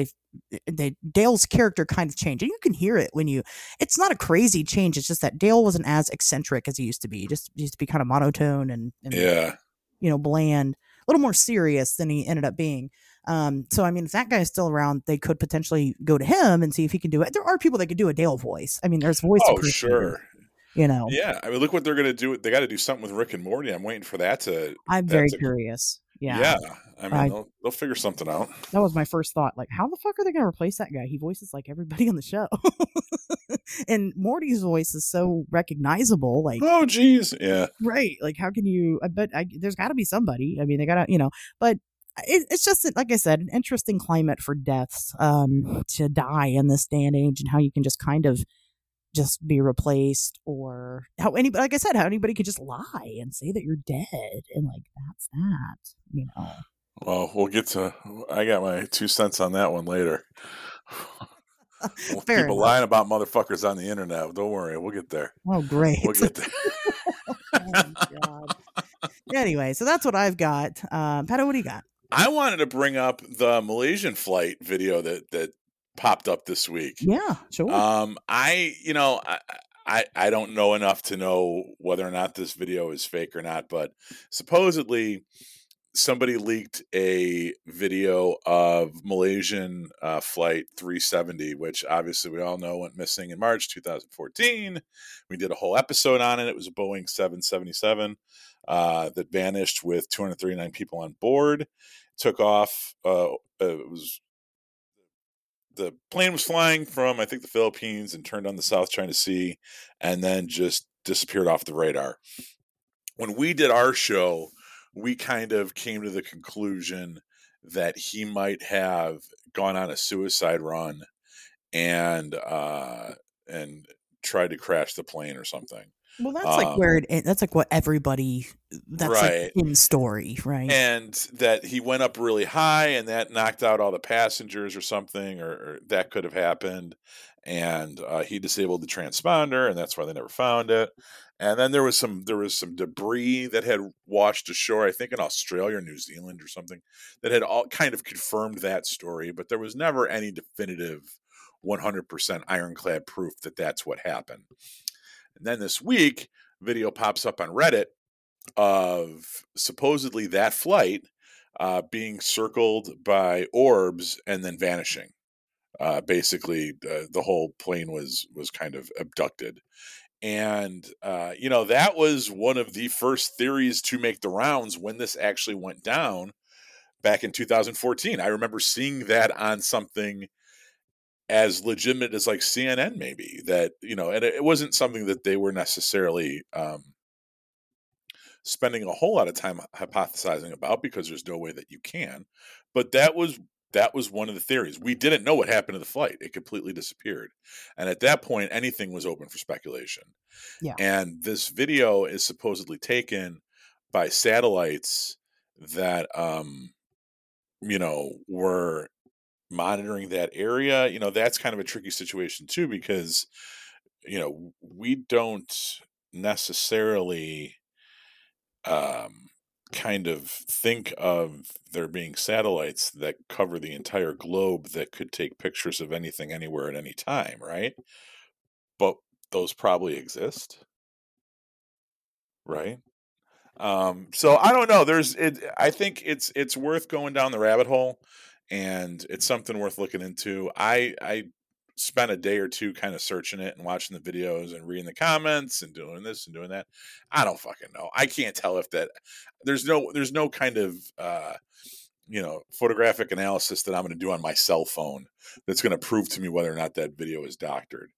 Dale's character kind of changed, and you can hear it when it's not a crazy change. It's just that Dale wasn't as eccentric as he used to be. He used to be kind of monotone and yeah. You know, bland, a little more serious than he ended up being. So, I mean, if that guy is still around, they could potentially go to him and see if he can do it. There are people that could do a Dale voice. I mean, there's voice. Oh, sure. You know. Yeah. I mean, look what they're going to do. They got to do something with Rick and Morty. I'm waiting for that to. I'm very curious. Yeah. Yeah. I mean, they'll figure something out. That was my first thought. Like, how the fuck are they going to replace that guy? He voices like everybody on the show. And Morty's voice is so recognizable. Like, oh, geez. Yeah. Right. Like, how can you? I bet there's got to be somebody. I mean, they got to, you know, but it's just, like I said, an interesting climate for deaths, to die in this day and age, and how you can just kind of just be replaced, or how anybody could just lie and say that you're dead, and like that's that, you know. Well, we'll get to. I got my 2 cents on that one later. We'll fair people enough. Lying about motherfuckers on the internet. Don't worry, we'll get there. Oh, great, we'll get there. Oh my God. Anyway, so that's what I've got. Pat, what do you got? I wanted to bring up the Malaysian flight video that popped up this week. Yeah, sure. I don't know enough to know whether or not this video is fake or not, but supposedly somebody leaked a video of Malaysian flight 370, which obviously we all know went missing in March 2014. We did a whole episode on it. It was a Boeing 777 that vanished with 239 people on board. took off. It was, the plane was flying from, I think, the Philippines and turned on the South China Sea and then just disappeared off the radar. When we did our show, we kind of came to the conclusion that he might have gone on a suicide run and tried to crash the plane or something. Well, that's like where it, that's like what everybody, that's right. Like his story, right? And that he went up really high and that knocked out all the passengers or something, or that could have happened. And he disabled the transponder, and that's why they never found it. And then there was some debris that had washed ashore, I think in Australia or New Zealand or something, that had all kind of confirmed that story. But there was never any definitive 100% ironclad proof that that's what happened. And then this week, video pops up on Reddit of supposedly that flight being circled by orbs and then vanishing. Basically, the whole plane was kind of abducted. And, you know, that was one of the first theories to make the rounds when this actually went down back in 2014. I remember seeing that on something as legitimate as like CNN, maybe, that, you know, and it wasn't something that they were necessarily spending a whole lot of time hypothesizing about, because there's no way that you can. But that was one of the theories. We didn't know what happened to the flight. It completely disappeared. And at that point, anything was open for speculation. Yeah. And this video is supposedly taken by satellites that, you know, were monitoring that area. You know, that's kind of a tricky situation too, because, you know, we don't necessarily kind of think of there being satellites that cover the entire globe that could take pictures of anything anywhere at any time, right? But those probably exist, right? So I don't know. I think it's worth going down the rabbit hole. And it's something worth looking into. I spent a day or two kind of searching it and watching the videos and reading the comments and doing this and doing that. I don't fucking know. I can't tell if that there's no kind of you know, photographic analysis that I'm going to do on my cell phone that's going to prove to me whether or not that video is doctored.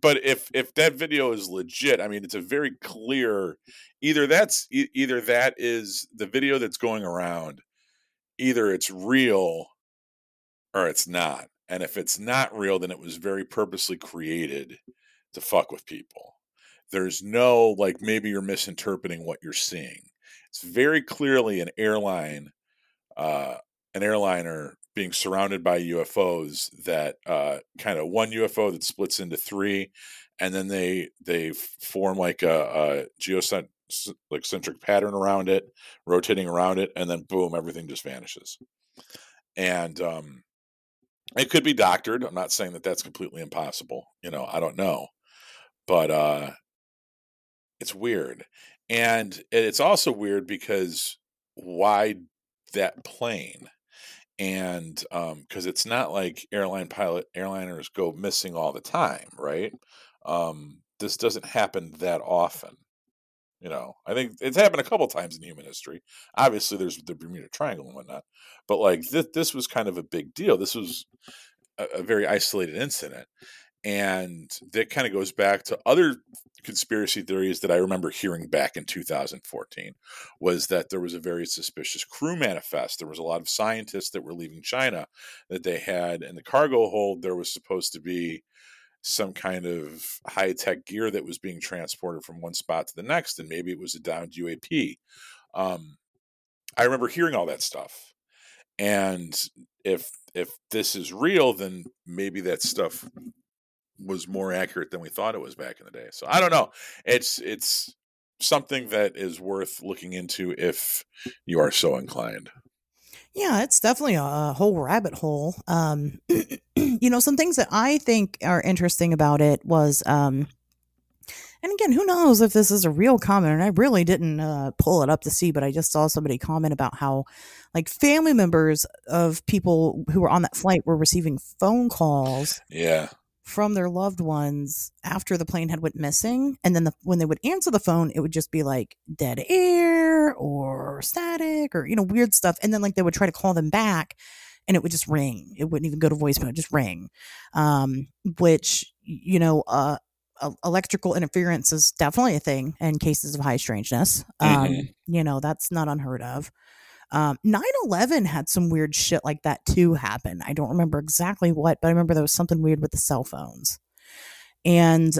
But if that video is legit, I mean, it's a very clear, either that is the video that's going around. Either it's real or it's not. And if it's not real, then it was very purposely created to fuck with people. There's no, like, maybe you're misinterpreting what you're seeing. It's very clearly an airliner being surrounded by UFOs that kind of one UFO that splits into three. And then they form like a geocentric, like centric pattern around it, rotating around it, and then boom, everything just vanishes. And it could be doctored. I'm not saying that that's completely impossible. You know, I don't know, but it's weird. And it's also weird because why that plane? And because it's not like airliners go missing all the time, right? This doesn't happen that often. You know, I think it's happened a couple times in human history. Obviously, there's the Bermuda Triangle and whatnot, but like this was kind of a big deal. This was a very isolated incident, and that kind of goes back to other conspiracy theories that I remember hearing back in 2014. Was that there was a very suspicious crew manifest? There was a lot of scientists that were leaving China that they had in the cargo hold. There was supposed to be some kind of high-tech gear that was being transported from one spot to the next, and maybe it was a downed UAP. I remember hearing all that stuff. And if this is real, then maybe that stuff was more accurate than we thought it was back in the day. So I don't know. It's something that is worth looking into if you are so inclined. Yeah, it's definitely a whole rabbit hole. You know, some things that I think are interesting about it was, and again, who knows if this is a real comment, and I really didn't pull it up to see, but I just saw somebody comment about how, like, family members of people who were on that flight were receiving phone calls. Yeah. from their loved ones after the plane had went missing. And then when they would answer the phone, it would just be like dead air or static or, you know, weird stuff. And then like they would try to call them back and it would just ring. It wouldn't even go to voicemail, it just rang, which, you know, electrical interference is definitely a thing in cases of high strangeness. You know, that's not unheard of. 9/11 had some weird shit like that too happen. I don't remember exactly what, but I remember there was something weird with the cell phones. And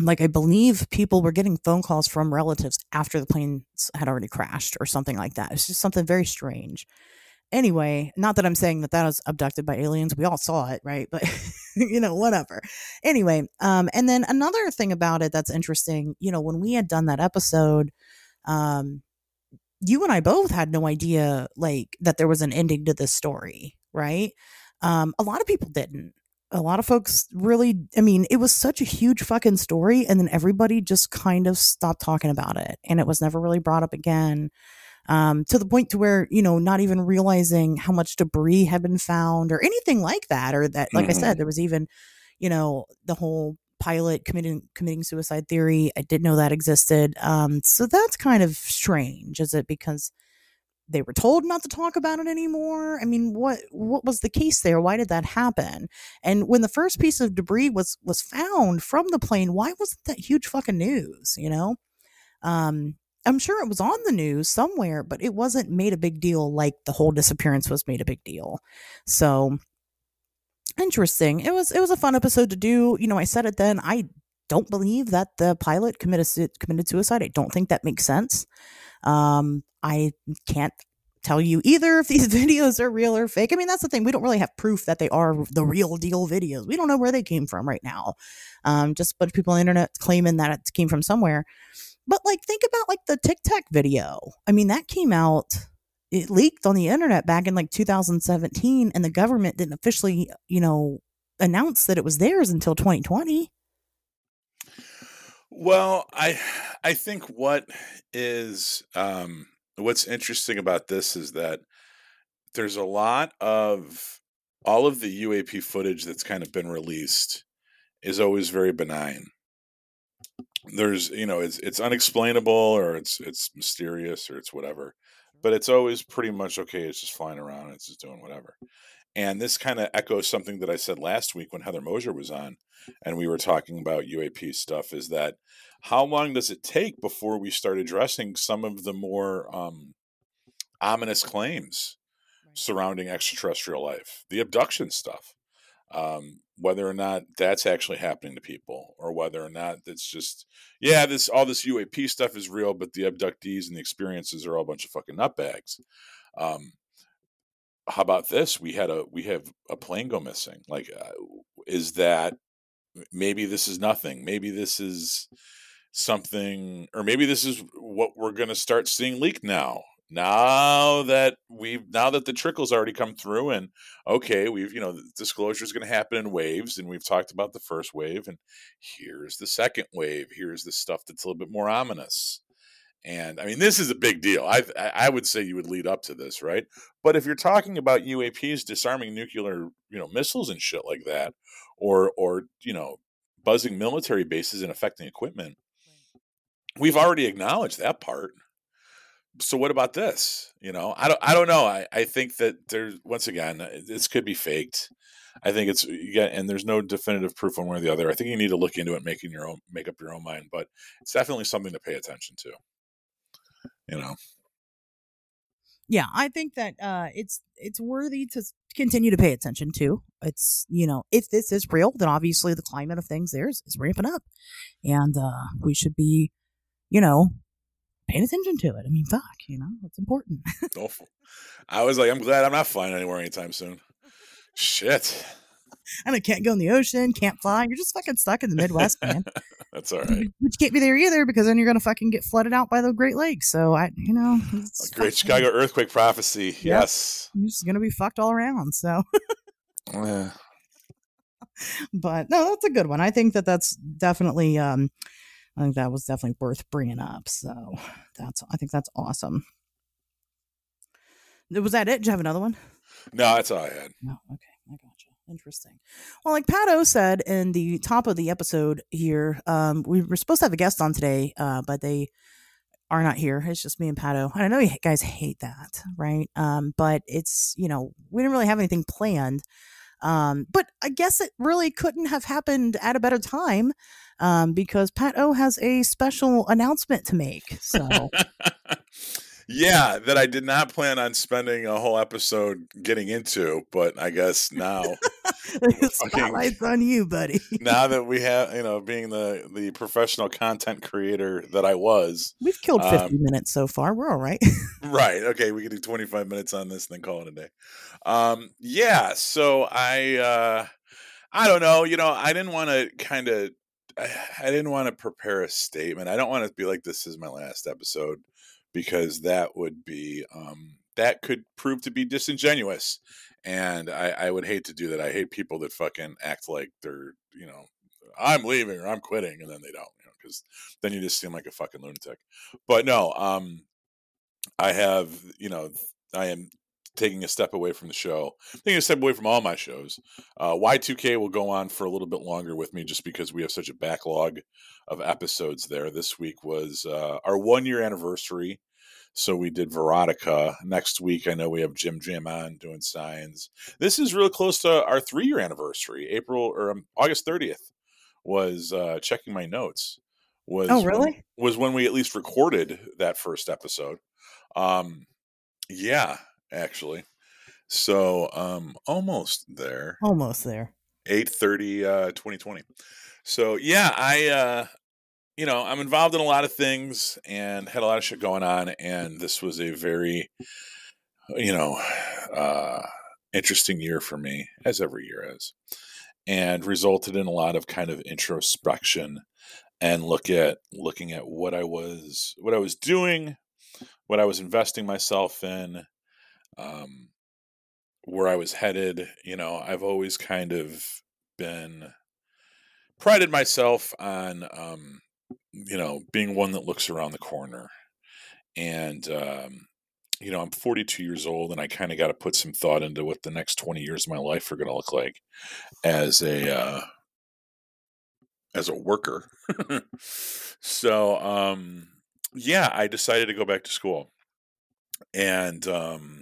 like I believe people were getting phone calls from relatives after the planes had already crashed or something like that. It's just something very strange. Anyway, not that I'm saying that was abducted by aliens. We all saw it, right? But, you know, whatever. Anyway, and then another thing about it that's interesting, you know, when we had done that episode, you and I both had no idea, like, that there was an ending to this story, right? A lot of people didn't. A lot of folks really, I mean, it was such a huge fucking story, and then everybody just kind of stopped talking about it, and it was never really brought up again. To the point to where, you know, not even realizing how much debris had been found or anything like that. Or that, like I said, there was even, you know, the whole pilot committing suicide theory. I didn't know that existed. So that's kind of strange. Is it because they were told not to talk about it anymore? I mean, what was the case there? Why did that happen? And when the first piece of debris was found from the plane, why wasn't that huge fucking news, you know? I'm sure it was on the news somewhere, but it wasn't made a big deal like the whole disappearance was made a big deal. So interesting. It was a fun episode to do. You know, I said it then. I don't believe that the pilot committed suicide. I don't think that makes sense. I can't tell you either if these videos are real or fake. I mean, that's the thing. We don't really have proof that they are the real deal videos. We don't know where they came from right now. Just a bunch of people on the internet claiming that it came from somewhere. But, like, think about, like, the Tic Tac video. I mean, that came out, it leaked on the internet back in, like, 2017, and the government didn't officially, you know, announce that it was theirs until 2020. Well, I think what's interesting about this is that there's a lot of, all of the UAP footage that's kind of been released is always very benign. There's, you know, it's unexplainable or it's mysterious or it's whatever, but it's always pretty much okay. It's just flying around. It's just doing whatever. And this kind of echoes something that I said last week when Heather Mosier was on and we were talking about UAP stuff, is that how long does it take before we start addressing some of the more ominous claims surrounding extraterrestrial life, the abduction stuff? Whether or not that's actually happening to people, or whether or not that's just, yeah, all this UAP stuff is real, but the abductees and the experiences are all a bunch of fucking nutbags. How about this? We have a plane go missing. Like, is that, maybe this is nothing. Maybe this is something, or maybe this is what we're going to start seeing leaked now. Now that the trickle's already come through, and okay, we've, you know, the disclosure is going to happen in waves, and we've talked about the first wave, and here's the second wave. Here's the stuff that's a little bit more ominous. And I mean, this is a big deal. I would say you would lead up to this, right? But if you're talking about UAPs disarming nuclear, you know, missiles and shit like that, or you know, buzzing military bases and affecting equipment, we've already acknowledged that part. So what about this? You know, I don't know. I think that there's, once again, this could be faked. I think it's, yeah, and there's no definitive proof one way or the other. I think you need to look into it, make up your own mind, but it's definitely something to pay attention to, you know? Yeah. I think that, it's worthy to continue to pay attention to. It's, you know, if this is real, then obviously the climate of things there is ramping up, and, we should be, you know, paying attention to it. I mean, fuck, you know, it's important. I was like, I'm glad I'm not flying anywhere anytime soon. Shit. And I can't go in the ocean, can't fly. You're just fucking stuck in the Midwest, man. That's all right. But you can't be there either, because then you're going to fucking get flooded out by the Great Lakes. So, you know. A great Chicago earthquake prophecy. Yep. Yes. You're just going to be fucked all around. So. Yeah. But no, that's a good one. I think that's definitely, I think that was definitely worth bringing up. So I think that's awesome. Was that it? Did you have another one? No, that's all I had. No, okay. I gotcha. Interesting. Well, like Pat O' said in the top of the episode here, we were supposed to have a guest on today, but they are not here. It's just me and Pat O'. I know you guys hate that, right? But it's, you know, we didn't really have anything planned. But I guess it really couldn't have happened at a better time, because Pat O' has a special announcement to make. So. Yeah, that I did not plan on spending a whole episode getting into, but I guess now the spotlight's on you, buddy. Now that we have, you know, being the professional content creator that I was, we've killed 50 minutes so far. We're all right. Right. Okay. We can do 25 minutes on this and then call it a day. Yeah. So I don't know, you know, I didn't want to prepare a statement. I don't want to be like, this is my last episode, because that would be, that could prove to be disingenuous. And I would hate to do that. I hate people that fucking act like they're, you know, I'm leaving or I'm quitting. And then they don't, you know, because then you just seem like a fucking lunatic. But no, I have, you know, I am taking a step away from the show. I'm taking a step away from all my shows. Y2K will go on for a little bit longer with me just because we have such a backlog of episodes there. This week was our 1 year anniversary. So we did Veronica. Next week, I know we have Jim Jam on doing signs. This is real close to our 3 year anniversary. August 30th was checking my notes. Oh, really? Was when we at least recorded that first episode. Yeah, actually. So almost there. 8/30, 2020. So yeah, you know, I'm involved in a lot of things and had a lot of shit going on. And this was a very, you know, interesting year for me, as every year is, and resulted in a lot of kind of introspection and looking at what I was doing, what I was investing myself in, where I was headed. You know, I've always kind of been prided myself on, you know, being one that looks around the corner. And, you know, I'm 42 years old and I kind of got to put some thought into what the next 20 years of my life are going to look like as a worker. So, yeah, I decided to go back to school, and,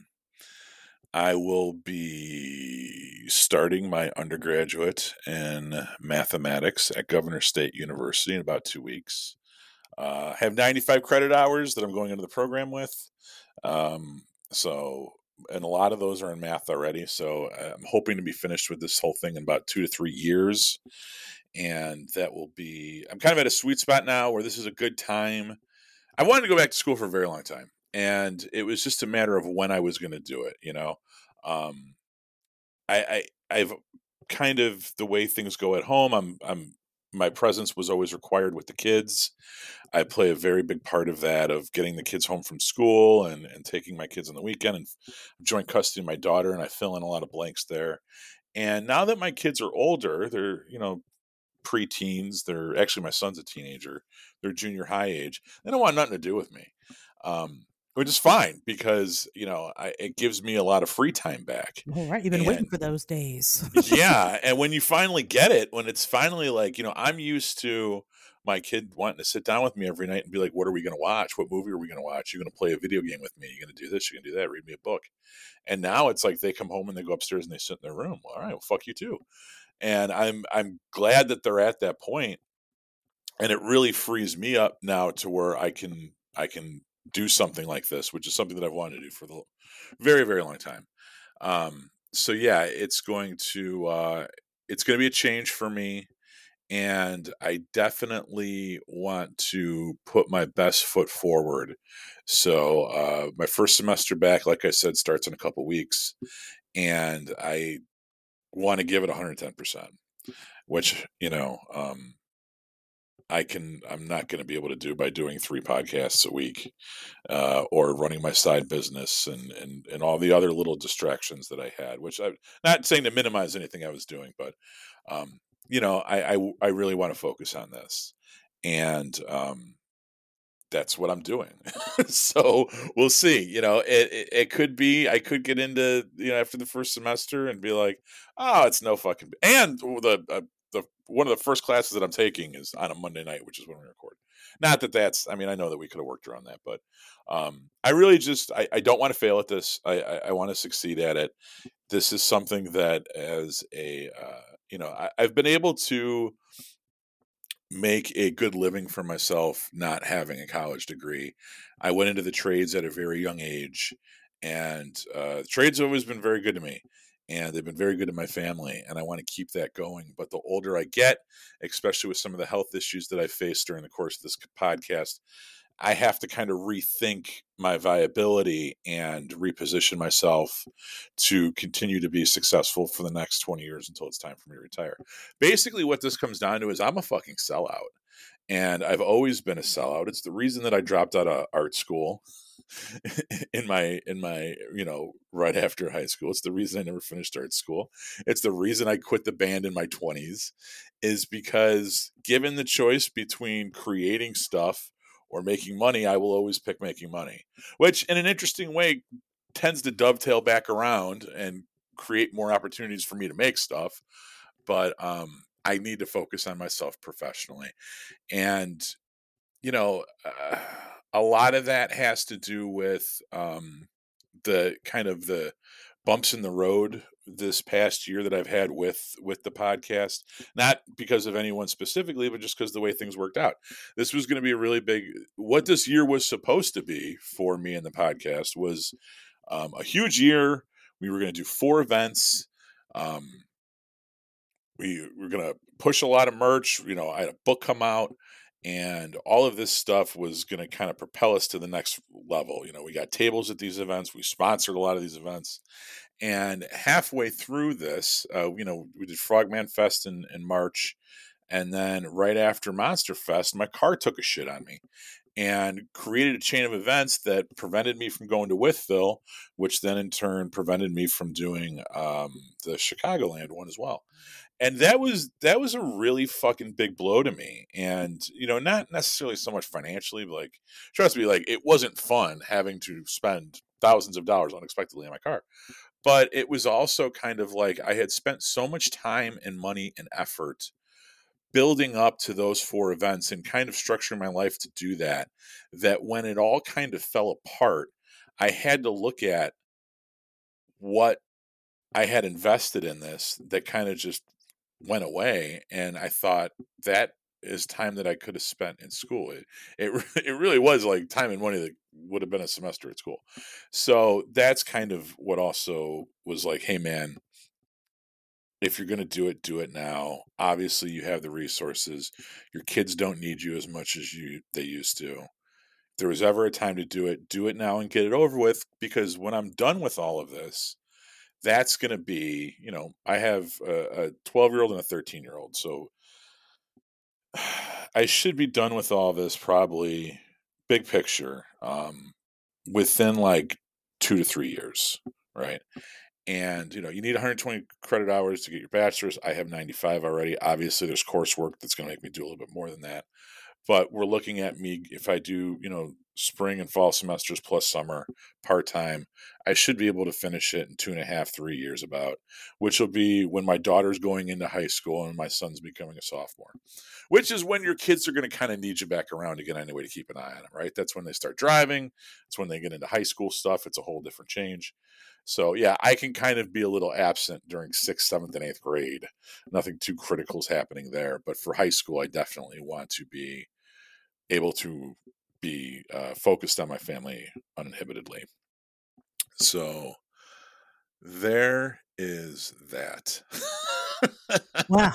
I will be starting my undergraduate in mathematics at Governor State University in about 2 weeks. I have 95 credit hours that I'm going into the program with. So, and a lot of those are in math already. So I'm hoping to be finished with this whole thing in about 2 to 3 years. And that will be, I'm kind of at a sweet spot now where this is a good time. I wanted to go back to school for a very long time. And it was just a matter of when I was going to do it, you know. I've kind of, the way things go at home, my presence was always required with the kids. I play a very big part of that, of getting the kids home from school and taking my kids on the weekend, and joint custody of my daughter, and I fill in a lot of blanks there. And now that my kids are older, they're, you know, preteens. They're actually, my son's a teenager. They're junior high age. They don't want nothing to do with me. Which is fine, because, you know, it gives me a lot of free time back. All right. You've been waiting for those days. Yeah. And when you finally get it, when it's finally like, you know, I'm used to my kid wanting to sit down with me every night and be like, what are we going to watch? What movie are we going to watch? You're going to play a video game with me. You're going to do this. You're going to do that. Read me a book. And now it's like they come home and they go upstairs and they sit in their room. All right. Well, fuck you too. And I'm glad that they're at that point. And it really frees me up now to where I can do something like this, which is something that I've wanted to do for the very, very long time. So yeah, it's going to be a change for me. And I definitely want to put my best foot forward. So, my first semester back, like I said, starts in a couple weeks, and I want to give it 110%, which, you know, I'm not going to be able to do by doing 3 podcasts a week, or running my side business and all the other little distractions that I had, which I'm not saying to minimize anything I was doing, but, you know, I really want to focus on this. And, that's what I'm doing. So we'll see, you know, it could be, I could get into, you know, after the first semester and be like, oh, it's no fucking, and the one of the first classes that I'm taking is on a Monday night, which is when we record. Not that that's, I mean, I know that we could have worked around that, but I really just, I don't want to fail at this. I want to succeed at it. This is something that as a, you know, I've been able to make a good living for myself, not having a college degree. I went into the trades at a very young age, and trades have always been very good to me, and they've been very good to my family, and I want to keep that going. But the older I get, especially with some of the health issues that I faced during the course of this podcast, I have to kind of rethink my viability and reposition myself to continue to be successful for the next 20 years until it's time for me to retire. Basically, what this comes down to is I'm a fucking sellout, and I've always been a sellout. It's the reason that I dropped out of art school in my, you know, right after high school. It's the reason I never finished art school. It's the reason I quit the band in my 20s, is because given the choice between creating stuff or making money, I will always pick making money, which in an interesting way tends to dovetail back around and create more opportunities for me to make stuff. But I need to focus on myself professionally. And, you know, a lot of that has to do with the kind of the bumps in the road this past year that I've had with the podcast, not because of anyone specifically, but just because the way things worked out. This was going to be a really big, what this year was supposed to be for me and the podcast was a huge year. We were going to do 4 events. We were going to push a lot of merch. You know, I had a book come out, and all of this stuff was going to kind of propel us to the next level. You know, we got tables at these events. We sponsored a lot of these events. And halfway through this, you know, we did Frogman Fest in March. And then right after Monster Fest, my car took a shit on me and created a chain of events that prevented me from going to Withville, which then in turn prevented me from doing the Chicagoland one as well. And that was a really fucking big blow to me. And, you know, not necessarily so much financially, but like, trust me, like, it wasn't fun having to spend thousands of dollars unexpectedly on my car. But it was also kind of like I had spent so much time and money and effort building up to those 4 events and kind of structuring my life to do that, that when it all kind of fell apart, I had to look at what I had invested in this that kind of just went away. And I thought that is time that I could have spent in school. It really was like time and money that would have been a semester at school. So that's kind of what also was like, hey man, if you're going to do it now. Obviously you have the resources. Your kids don't need you as much as they used to. If there was ever a time to do it now and get it over with, because when I'm done with all of this, that's going to be, you know, I have a 12-year-old and a 13-year-old. So I should be done with all this probably, big picture, within like 2 to 3 years, right? And, you know, you need 120 credit hours to get your bachelor's. I have 95 already. Obviously, there's coursework that's going to make me do a little bit more than that. But we're looking at me, if I do, you know, spring and fall semesters plus summer part-time, I should be able to finish it in 2.5, 3 years about, which will be when my daughter's going into high school and my son's becoming a sophomore, which is when your kids are going to kind of need you back around again anyway to keep an eye on them, right? That's when they start driving. It's when they get into high school stuff. It's a whole different change. So, yeah, I can kind of be a little absent during 6th, 7th, and 8th grade. Nothing too critical is happening there. But for high school, I definitely want to be able to be focused on my family uninhibitedly. So there is that. Wow.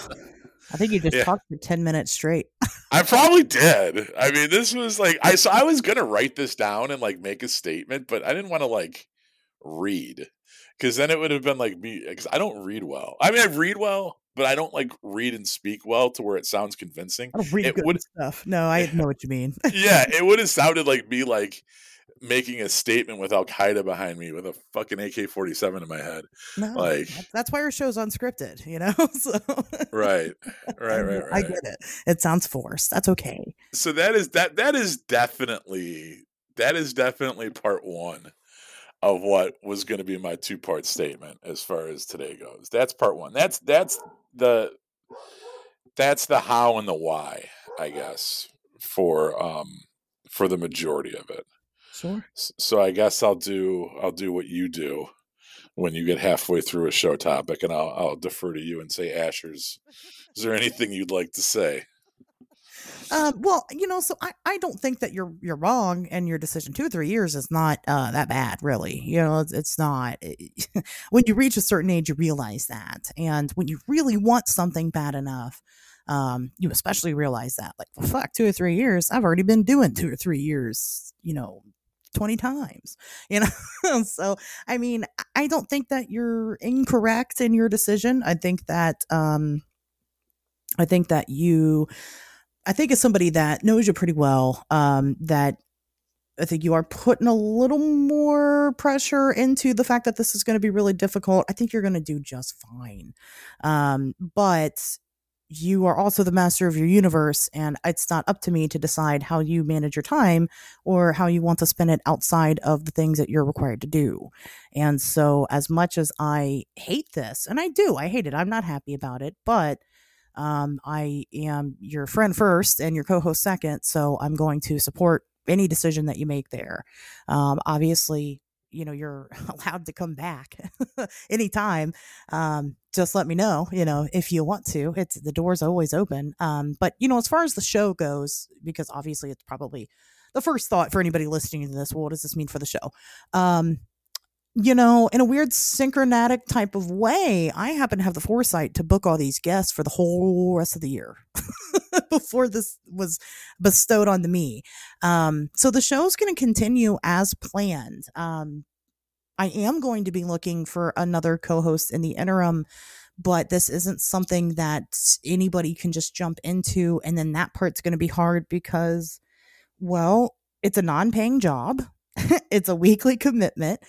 I think you just talked for 10 minutes straight. I probably did. I mean, this was like, I was going to write this down and like make a statement, but I didn't want to like read, because then it would have been like me, because I don't read well. I mean, I read well, but I don't like read and speak well to where it sounds convincing. I don't read good stuff. No, I know what you mean. Yeah, it would have sounded like me like making a statement with Al Qaeda behind me with a fucking AK-47 in my head. No, like that's why our show's unscripted, you know. So right. I get it. It sounds forced. That's okay. So that is definitely part one of what was going to be my two-part statement as far as today goes. That's part one. That's the how and the why, I guess, for the majority of it. Sure. So I guess I'll do what you do when you get halfway through a show topic, and I'll defer to you and say, Ashers, is there anything you'd like to say? Well, you know, so I don't think that you're wrong, and your decision 2 or 3 years is not that bad, really. You know, it's not. When you reach a certain age, you realize that, and when you really want something bad enough, you especially realize that. Like, well, fuck, 2 or 3 years. I've already been doing 2 or 3 years. You know, 20 times. You know, so I mean, I don't think that you're incorrect in your decision. I think as somebody that knows you pretty well, that I think you are putting a little more pressure into the fact that this is going to be really difficult. I think you're going to do just fine. But you are also the master of your universe, and it's not up to me to decide how you manage your time or how you want to spend it outside of the things that you're required to do. And so as much as I hate this, and I hate it. I'm not happy about it, but I am your friend first and your co-host second, so I'm going to support any decision that you make there. Obviously, you know, you're allowed to come back anytime. Just let me know, you know, if you want to. It's the door's always open. But you know, as far as the show goes, because obviously it's probably the first thought for anybody listening to this, well, what does this mean for the show? You know, in a weird synchronatic type of way, I happen to have the foresight to book all these guests for the whole rest of the year before this was bestowed onto me. So the show's going to continue as planned. I am going to be looking for another co-host in the interim, but this isn't something that anybody can just jump into. And then that part's going to be hard because, well, it's a non-paying job. It's a weekly commitment.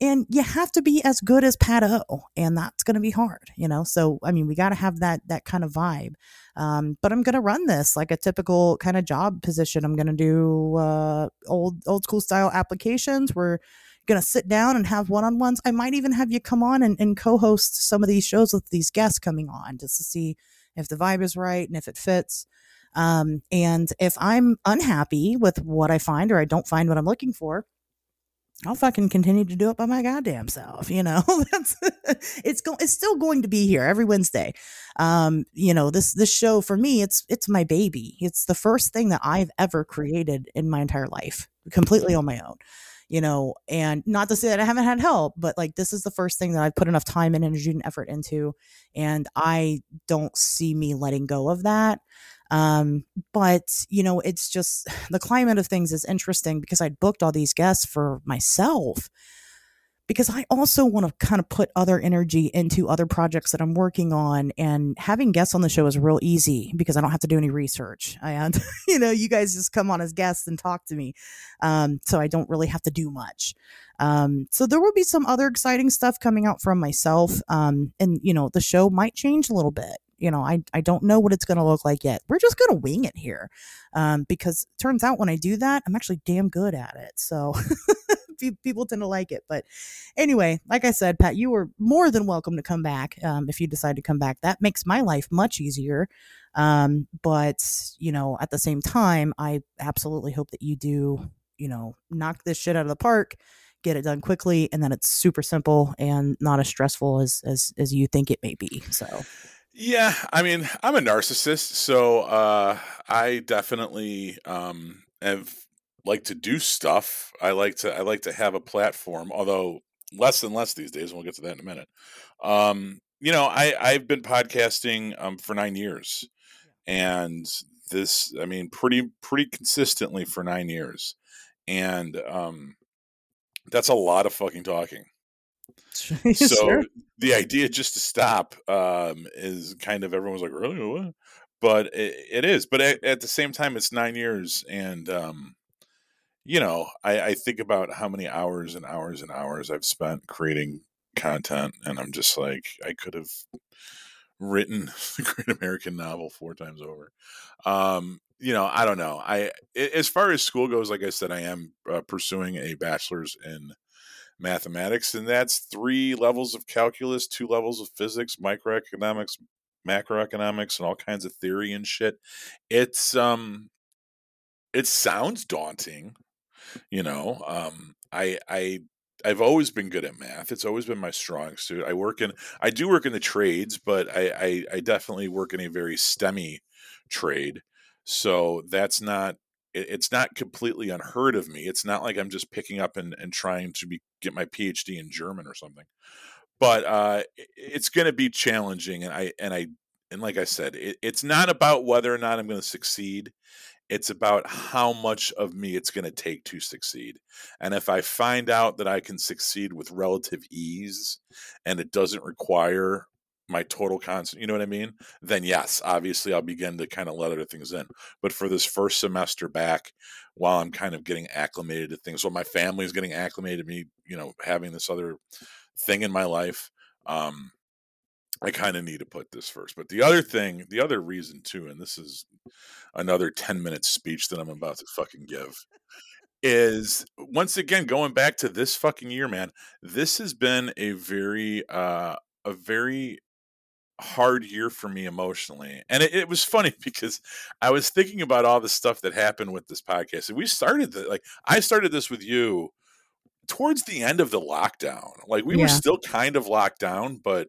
And you have to be as good as Pat O', and that's going to be hard, you know? So, I mean, we got to have that kind of vibe. But I'm going to run this like a typical kind of job position. I'm going to do old school style applications. We're going to sit down and have one-on-ones. I might even have you come on and co-host some of these shows with these guests coming on just to see if the vibe is right and if it fits. And if I'm unhappy with what I find, or I don't find what I'm looking for, I'll fucking continue to do it by my goddamn self. You know, it's still going to be here every Wednesday. You know, this show for me, it's my baby. It's the first thing that I've ever created in my entire life, completely on my own, you know, and not to say that I haven't had help, but like, this is the first thing that I've put enough time and energy and effort into. And I don't see me letting go of that. But you know, it's just the climate of things is interesting because I booked all these guests for myself because I also want to kind of put other energy into other projects that I'm working on, and having guests on the show is real easy because I don't have to do any research, and you know, you guys just come on as guests and talk to me. So I don't really have to do much. So there will be some other exciting stuff coming out from myself. And you know, the show might change a little bit. You know, I don't know what it's going to look like yet. We're just going to wing it here, because it turns out when I do that, I'm actually damn good at it. So people tend to like it. But anyway, like I said, Pat, you are more than welcome to come back if you decide to come back. That makes my life much easier. But, you know, at the same time, I absolutely hope that you do, you know, knock this shit out of the park, get it done quickly, and then it's super simple and not as stressful as you think it may be. So. Yeah, I mean, I'm a narcissist, so I definitely like to do stuff. I like to have a platform, although less and less these days. And we'll get to that in a minute. You know, I've been podcasting for 9 years, and this, I mean, pretty consistently for 9 years, and that's a lot of fucking talking. So sure. The idea just to stop is kind of, everyone's like, really, what? But it is. But at the same time, it's 9 years, and you know, I think about how many hours and hours and hours I've spent creating content, and I'm just like, I could have written the Great American Novel 4 times over. You know, I don't know. As far as school goes, like I said, I am pursuing a bachelor's in mathematics, and that's 3 levels of calculus, 2 levels of physics, microeconomics, macroeconomics, and all kinds of theory and shit. It's it sounds daunting, you know. I've always been good at math. It's always been my strong suit. I do work in the trades, but I definitely work in a very STEM-y trade. So that's not, it's not completely unheard of me. It's not like I'm just picking up and trying to get my PhD in German or something, but it's going to be challenging. And like I said, it's not about whether or not I'm going to succeed. It's about how much of me it's going to take to succeed. And if I find out that I can succeed with relative ease and it doesn't require my total constant, you know what I mean? Then yes, obviously I'll begin to kind of let other things in. But for this first semester back, while I'm kind of getting acclimated to things, while my family is getting acclimated to me, you know, having this other thing in my life, I kind of need to put this first. But the other reason too, and this is another 10-minute speech that I'm about to fucking give, is once again, going back to this fucking year, man, this has been a very hard year for me emotionally. And it was funny because I was thinking about all the stuff that happened with this podcast. And we started I started this with you towards the end of the lockdown. Like we were still kind of locked down, but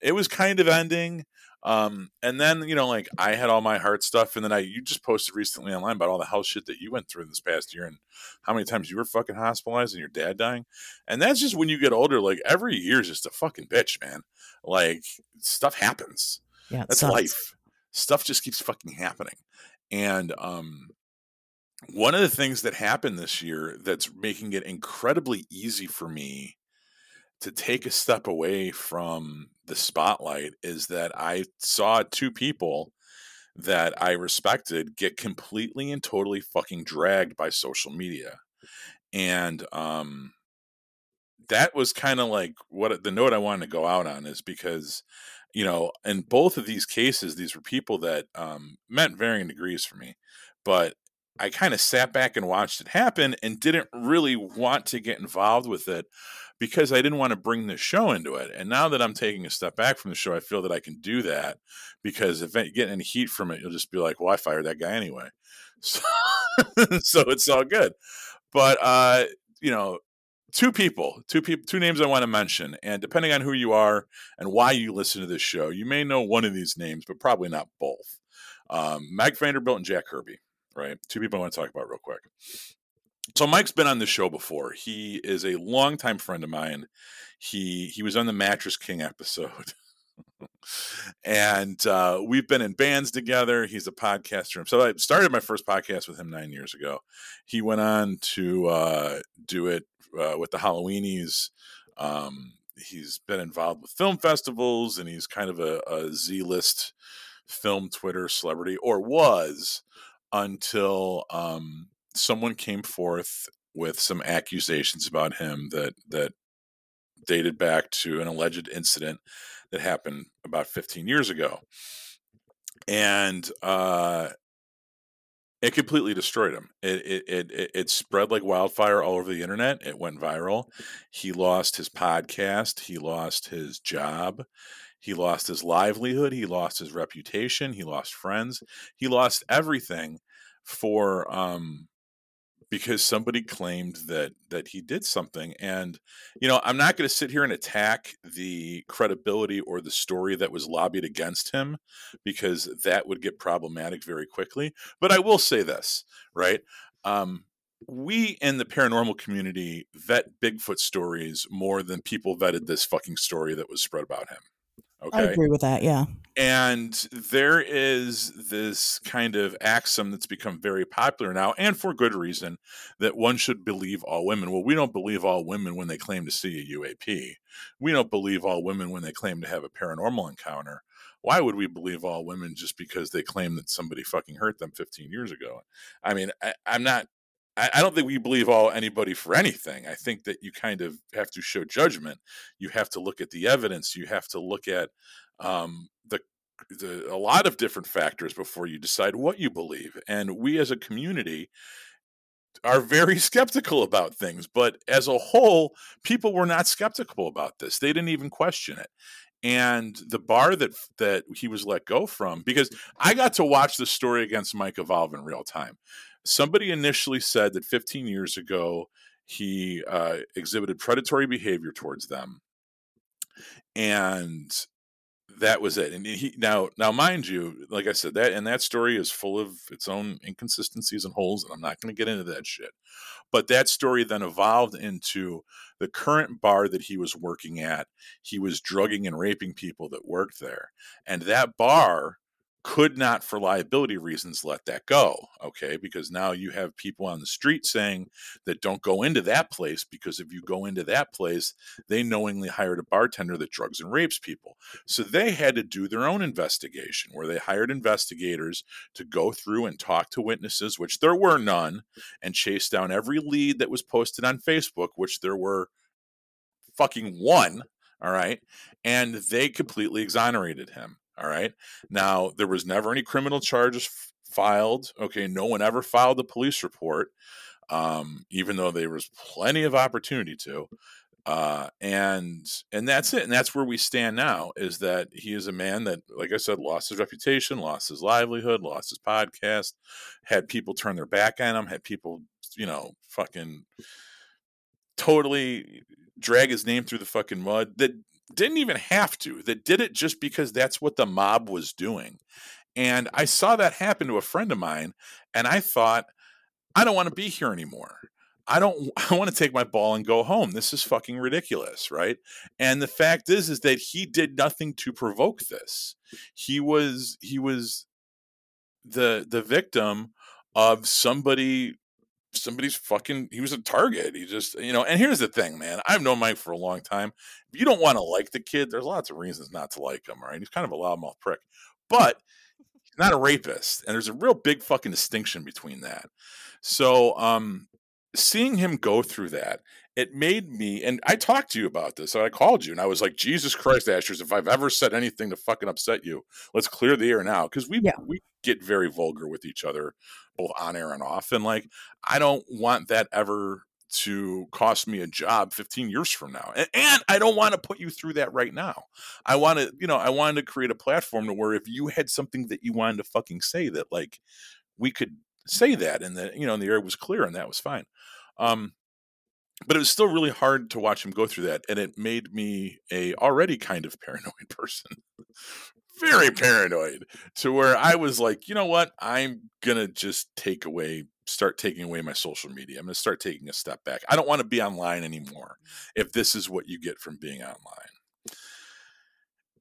it was kind of ending. And then, you know, like I had all my heart stuff, and then you just posted recently online about all the health shit that you went through in this past year and how many times you were fucking hospitalized and your dad dying. And that's just when you get older, like every year is just a fucking bitch, man. Like stuff happens. Yeah, that's life. Stuff just keeps fucking happening. And, one of the things that happened this year that's making it incredibly easy for me to take a step away from the spotlight is that I saw 2 people that I respected get completely and totally fucking dragged by social media. And that was kind of like what the note I wanted to go out on is, because, you know, in both of these cases, these were people that meant varying degrees for me, but I kind of sat back and watched it happen and didn't really want to get involved with it because I didn't want to bring the show into it. And now that I'm taking a step back from the show, I feel that I can do that, because if you get any heat from it, you'll just be like, well, I fired that guy anyway. So it's all good. But, you know, 2 people, 2 names I want to mention. And depending on who you are and why you listen to this show, you may know one of these names, but probably not both. Mike Vanderbilt and Jack Kirby. Right. 2 people I want to talk about real quick. So Mike's been on the show before. He is a longtime friend of mine. He was on the Mattress King episode. And we've been in bands together. He's a podcaster. So I started my first podcast with him 9 years ago. He went on to do it with the Halloweenies. He's been involved with film festivals, and he's kind of a Z-list film Twitter celebrity, or was, until someone came forth with some accusations about him that dated back to an alleged incident that happened about 15 years ago. And it completely destroyed him. It spread like wildfire all over the internet. It went viral. He lost his podcast. He lost his job. He lost his livelihood. He lost his reputation. He lost friends. He lost everything because somebody claimed that he did something. And, you know, I'm not going to sit here and attack the credibility or the story that was lobbied against him, because that would get problematic very quickly. But I will say this, right? We in the paranormal community vet Bigfoot stories more than people vetted this fucking story that was spread about him. Okay. I agree with that, yeah. And there is this kind of axiom that's become very popular now, and for good reason, that one should believe all women. Well, we don't believe all women when they claim to see a UAP. We don't believe all women when they claim to have a paranormal encounter. Why would we believe all women just because they claim that somebody fucking hurt them 15 years ago? I mean, I'm not I don't think we believe anybody for anything. I think that you kind of have to show judgment. You have to look at the evidence. You have to look at a lot of different factors before you decide what you believe. And we as a community are very skeptical about things. But as a whole, people were not skeptical about this. They didn't even question it. And the bar that he was let go from, because I got to watch the story against Mike evolve in real time. Somebody initially said that 15 years ago, he exhibited predatory behavior towards them. And that was it. And he, now, mind you, like I said, that story is full of its own inconsistencies and holes, and I'm not going to get into that shit. But that story then evolved into the current bar that he was working at. He was drugging and raping people that worked there. And that bar could not, for liability reasons, let that go, okay? Because now you have people on the street saying that don't go into that place, because if you go into that place, they knowingly hired a bartender that drugs and rapes people. So they had to do their own investigation, where they hired investigators to go through and talk to witnesses, which there were none, and chase down every lead that was posted on Facebook, which there were fucking one, all right? And they completely exonerated him. All right. Now, there was never any criminal charges filed. Okay. No one ever filed a police report, even though there was plenty of opportunity to. And that's it. And that's where we stand now, is that he is a man that, like I said, lost his reputation, lost his livelihood, lost his podcast, had people turn their back on him, had people, fucking totally drag his name through the fucking mud that didn't even have to, that did it just because that's what the mob was doing. And I saw that happen to a friend of mine, and I thought, I don't want to be here anymore. I want to take my ball and go home. This is fucking ridiculous, right? And the fact is that he did nothing to provoke this. He was the victim of somebody's fucking, he was a target. He just, and here's the thing, man, I've known Mike for a long time. If you don't want to like the kid, there's lots of reasons not to like him, all right? He's kind of a loudmouth prick, but he's not a rapist. And there's a real big fucking distinction between that. So, seeing him go through that, it made me, and I talked to you about this, and I called you, and I was like, Jesus Christ, Ashers, if I've ever said anything to fucking upset you, let's clear the air now. Because we get very vulgar with each other, both on air and off. And like, I don't want that ever to cost me a job 15 years from now. And I don't want to put you through that right now. I want to, I wanted to create a platform to where if you had something that you wanted to fucking say, that like we could say that, and that, and the air was clear, and that was fine. But it was still really hard to watch him go through that. And it made me a already kind of paranoid person, very paranoid, to where I was like, you know what? I'm going to just start taking away my social media. I'm going to start taking a step back. I don't want to be online anymore if this is what you get from being online.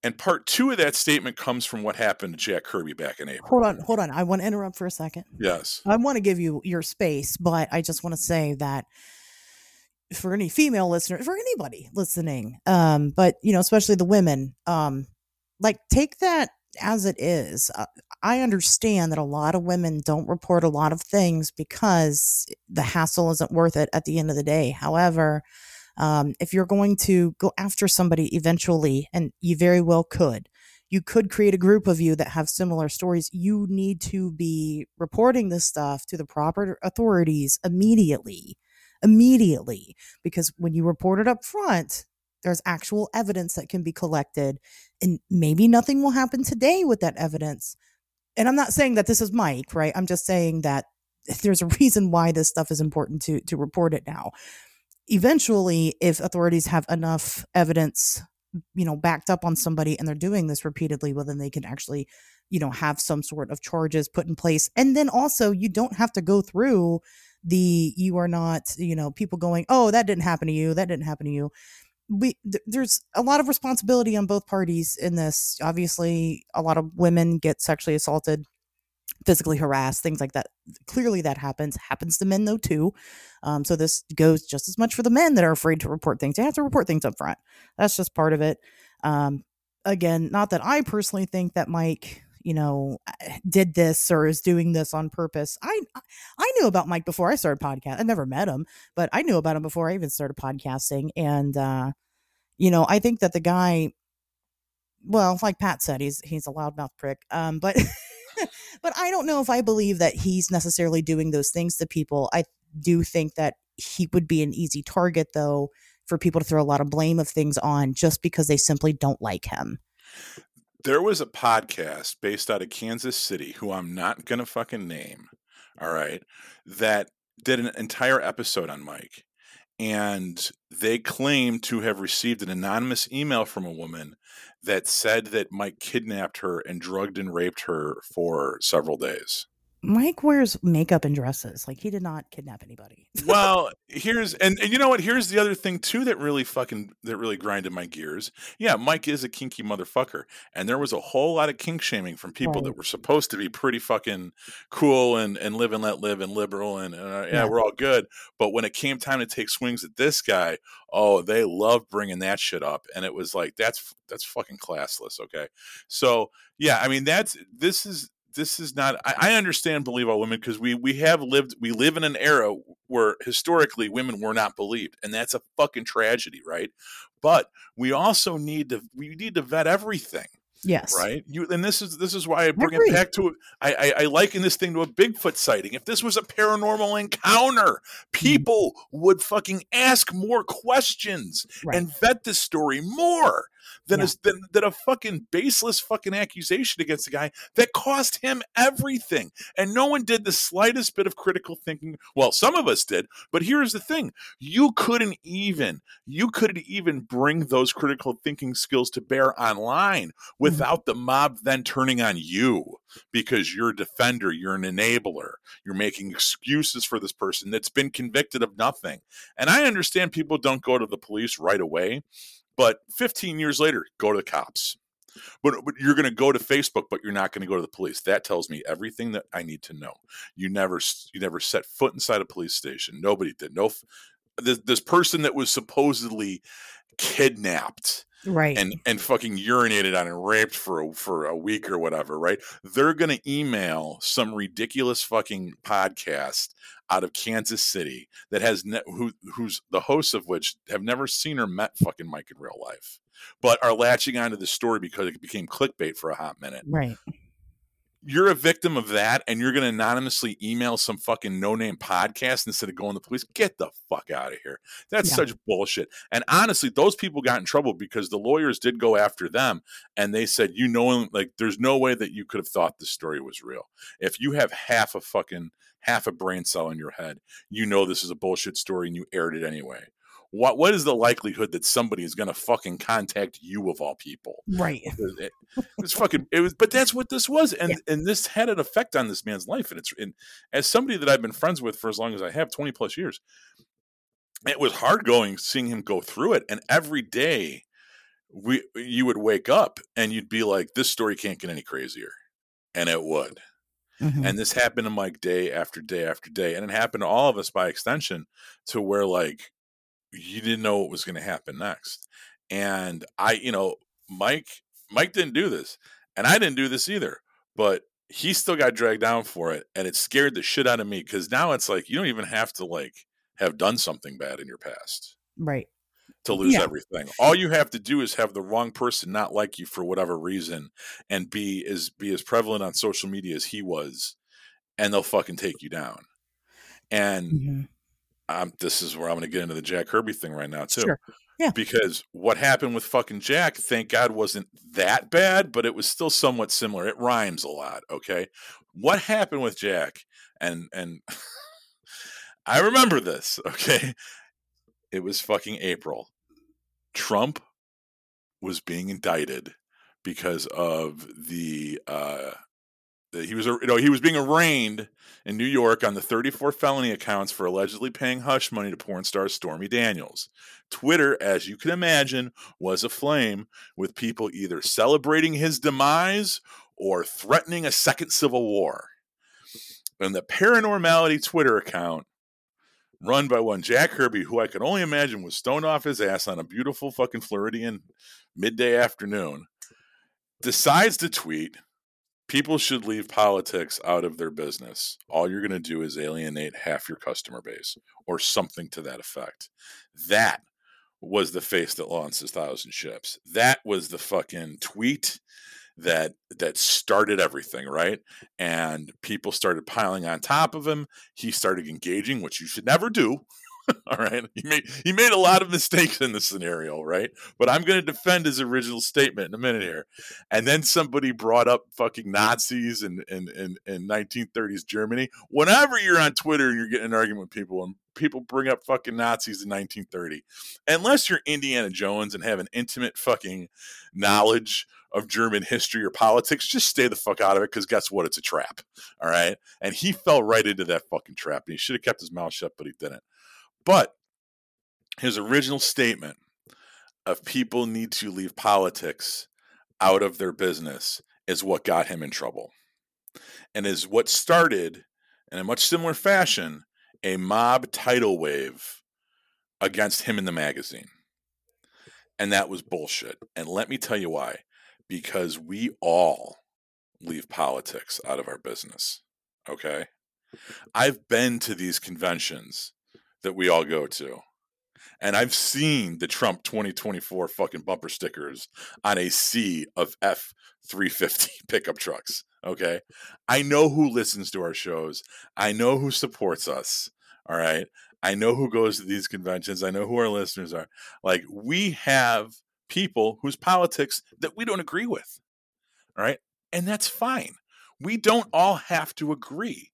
And part two of that statement comes from what happened to Jack Kirby back in April. Hold on. I want to interrupt for a second. Yes. I want to give you your space, but I just want to say that for any female listener, for anybody listening, but, especially the women, like, take that as it is. I understand that a lot of women don't report a lot of things because the hassle isn't worth it at the end of the day. However, if you're going to go after somebody eventually, and you very well could, you could create a group of you that have similar stories. You need to be reporting this stuff to the proper authorities immediately, because when you report it up front, there's actual evidence that can be collected, and maybe nothing will happen today with that evidence. And I'm not saying that this is Mike, right? I'm just saying that there's a reason why this stuff is important to report it now. Eventually, if authorities have enough evidence, backed up on somebody, and they're doing this repeatedly, well, then they can actually, have some sort of charges put in place. And then also, you don't have to go through you are not, people going, oh, that didn't happen to you. That didn't happen to you. There's a lot of responsibility on both parties in this. Obviously, a lot of women get sexually assaulted, physically harassed, things like that. Clearly that happens to men though too. So this goes just as much for the men that are afraid to report things. They have to report things up front. That's just part of it. Again, not that I personally think that Mike, you know, did this or is doing this on purpose. I knew about Mike before I started podcast. I never met him, but I knew about him before I even started podcasting. And, you know, I think that the guy, well, like Pat said, he's a loudmouth prick. But I don't know if I believe that he's necessarily doing those things to people. I do think that he would be an easy target, though, for people to throw a lot of blame of things on just because they simply don't like him. There was a podcast based out of Kansas City, who I'm not going to fucking name, all right, that did an entire episode on Mike. And they claim to have received an anonymous email from a woman that said that Mike kidnapped her and drugged and raped her for several days. Mike wears makeup and dresses. Like, he did not kidnap anybody. Well, here's, and you know what? Here's the other thing too that really fucking, that really grinded my gears. Yeah, Mike is a kinky motherfucker. And there was a whole lot of kink shaming from people that were supposed to be pretty fucking cool and live and let live and liberal and yeah, we're all good. But when it came time to take swings at this guy, oh, they loved bringing that shit up. And it was like, that's fucking classless. Okay. So yeah, I mean, this is not, I understand believe all women because we live in an era where historically women were not believed, and that's a fucking tragedy. Right. But we also need to vet everything. Yes. Right. And this is why I bring it back to, I liken this thing to a Bigfoot sighting. If this was a paranormal encounter, people would fucking ask more questions and vet the story more than a fucking baseless fucking accusation against a guy that cost him everything. And no one did the slightest bit of critical thinking. Well, some of us did, but here's the thing. You couldn't even bring those critical thinking skills to bear online without the mob then turning on you because you're a defender, you're an enabler, you're making excuses for this person that's been convicted of nothing. And I understand people don't go to the police right away. But 15 years later, go to the cops. But you're going to go to Facebook, but you're not going to go to the police. That tells me everything that I need to know. You never set foot inside a police station. Nobody did. No, this person that was supposedly kidnapped and fucking urinated on and raped for a week or whatever, right? They're going to email some ridiculous fucking podcast out of Kansas City that has who's the hosts of which have never seen or met fucking Mike in real life, but are latching onto the story because it became clickbait for a hot minute. Right. You're a victim of that, and you're going to anonymously email some fucking no-name podcast instead of going to the police? Get the fuck out of here. That's such bullshit. And honestly, those people got in trouble because the lawyers did go after them, and they said, you know, like, there's no way that you could have thought this story was real. If you have half a brain cell in your head, you know this is a bullshit story, and you aired it anyway. What is the likelihood that somebody is going to fucking contact you of all people? Right. But that's what this was. And this had an effect on this man's life. And as somebody that I've been friends with for as long as I have, 20 plus years, it was hard going seeing him go through it. And every day you would wake up and you'd be like, this story can't get any crazier. And it would. Mm-hmm. And this happened to Mike day after day after day. And it happened to all of us by extension to where, like, you didn't know what was going to happen next. And Mike didn't do this, and I didn't do this either, but he still got dragged down for it. And it scared the shit out of me because now it's like, you don't even have to like have done something bad in your past. Right. To lose everything. All you have to do is have the wrong person not like you for whatever reason and be as prevalent on social media as he was, and they'll fucking take you down. And this is where I'm going to get into the Jack Kirby thing right now too, because what happened with fucking Jack, thank God, wasn't that bad, but it was still somewhat similar. It rhymes a lot. Okay. What happened with Jack? And I remember this. Okay. It was fucking April. Trump was being indicted because of he was being arraigned in New York on the 34 felony accounts for allegedly paying hush money to porn star Stormy Daniels. Twitter, as you can imagine, was aflame with people either celebrating his demise or threatening a second civil war. And the Paranormality Twitter account, run by one Jack Kirby, who I can only imagine was stoned off his ass on a beautiful fucking Floridian midday afternoon, decides to tweet, People should leave politics out of their business. All you're going to do is alienate half your customer base or something to that effect. That was the face that launched 1,000 ships. That was the fucking tweet that started everything, right? And people started piling on top of him. He started engaging, which you should never do. All right. He made a lot of mistakes in this scenario, right? But I'm going to defend his original statement in a minute here. And then somebody brought up fucking Nazis and 1930s Germany. Whenever you're on Twitter and you're getting an argument with people and people bring up fucking Nazis in 1930, unless you're Indiana Jones and have an intimate fucking knowledge of German history or politics, just stay the fuck out of it, because guess what? It's a trap. All right. And he fell right into that fucking trap. And he should have kept his mouth shut, but he didn't. But his original statement of people need to leave politics out of their business is what got him in trouble, and is what started, in a much similar fashion, a mob tidal wave against him in the magazine. And that was bullshit. And let me tell you why. Because we all leave politics out of our business. Okay? I've been to these conventions that we all go to, and I've seen the Trump 2024 fucking bumper stickers on a sea of F-350 pickup trucks. Okay. I know who listens to our shows. I know who supports us. All right. I know who goes to these conventions. I know who our listeners are. Like, we have people whose politics that we don't agree with. All right. And that's fine. We don't all have to agree.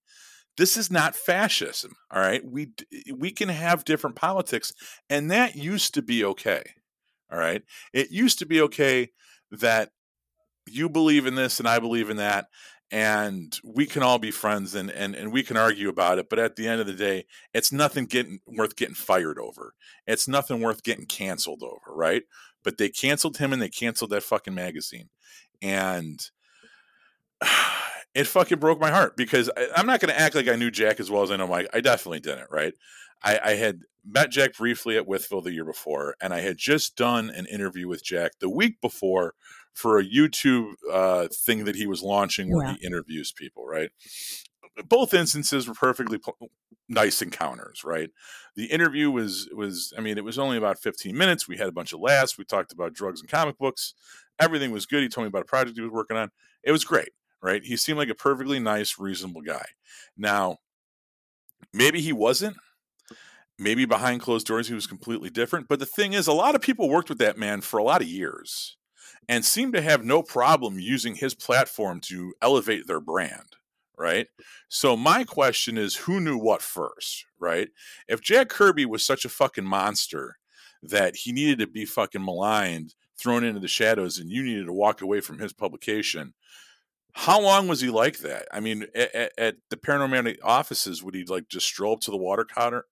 This is not fascism, all right? We can have different politics, and that used to be okay, all right? It used to be okay that you believe in this and I believe in that, and we can all be friends and we can argue about it, but at the end of the day, it's nothing worth getting fired over. It's nothing worth getting canceled over, right? But they canceled him, and they canceled that fucking magazine, and it fucking broke my heart, because I'm not going to act like I knew Jack as well as I know Mike. I definitely didn't, right? I had met Jack briefly at Withville the year before, and I had just done an interview with Jack the week before for a YouTube thing that he was launching where he interviews people, right? Both instances were perfectly nice encounters, right? The interview was I mean, it was only about 15 minutes. We had a bunch of laughs. We talked about drugs and comic books. Everything was good. He told me about a project he was working on. It was great. Right? He seemed like a perfectly nice, reasonable guy. Now, maybe he wasn't. Maybe behind closed doors, he was completely different. But the thing is, a lot of people worked with that man for a lot of years and seemed to have no problem using his platform to elevate their brand. Right? So my question is, who knew what first? Right? If Jack Kirby was such a fucking monster that he needed to be fucking maligned, thrown into the shadows, and you needed to walk away from his publication, how long was he like that? I mean, at the Paranormality offices, would he like just stroll up to the water cooler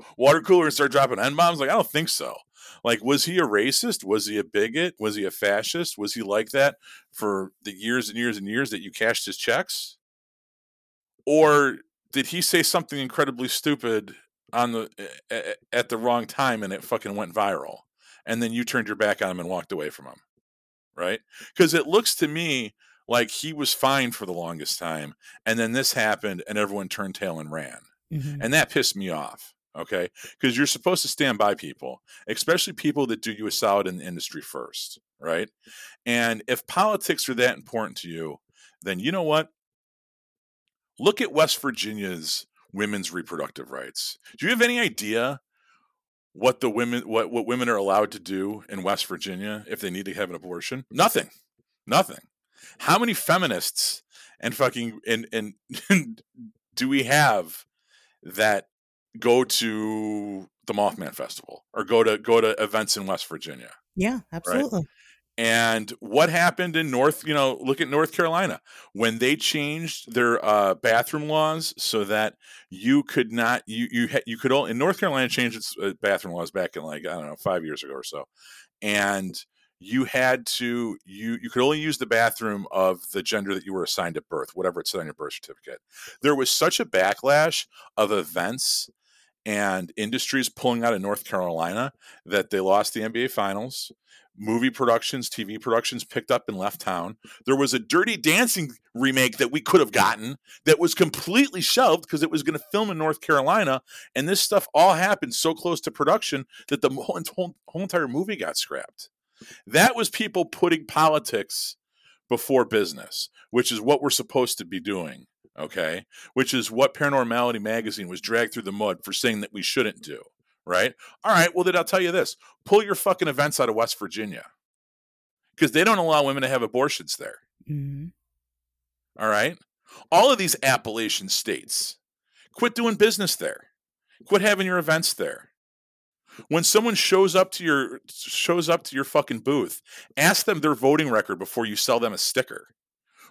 and start dropping N-bombs? Like, I don't think so. Like, was he a racist? Was he a bigot? Was he a fascist? Was he like that for the years and years and years that you cashed his checks? Or did he say something incredibly stupid at the wrong time and it fucking went viral? And then you turned your back on him and walked away from him, right? Because it looks to me like he was fine for the longest time, and then this happened, and everyone turned tail and ran. Mm-hmm. And that pissed me off, okay? Because you're supposed to stand by people, especially people that do you a solid in the industry first, right? And if politics are that important to you, then you know what? Look at West Virginia's women's reproductive rights. Do you have any idea what the what women are allowed to do in West Virginia if they need to have an abortion? Nothing. How many feminists and fucking and do we have that go to the Mothman Festival or go to events in West Virginia? Yeah, absolutely. Right? And what happened in look at North Carolina when they changed their bathroom laws so that you could not, you could only, in North Carolina changed its bathroom laws back in 5 years ago or so. And you had to, you could only use the bathroom of the gender that you were assigned at birth, whatever it said on your birth certificate. There was such a backlash of events and industries pulling out of North Carolina that they lost the NBA Finals. Movie productions, TV productions picked up and left town. There was a Dirty Dancing remake that we could have gotten that was completely shelved because it was going to film in North Carolina. And this stuff all happened so close to production that the whole entire movie got scrapped. That was people putting politics before business, which is what we're supposed to be doing. Okay. Which is what Paranormality Magazine was dragged through the mud for saying that we shouldn't do. Right? All right. Well, then I'll tell you this. Pull your fucking events out of West Virginia because they don't allow women to have abortions there. Mm-hmm. All right. All of these Appalachian states, quit doing business there. Quit having your events there. When someone shows up to your fucking booth, ask them their voting record before you sell them a sticker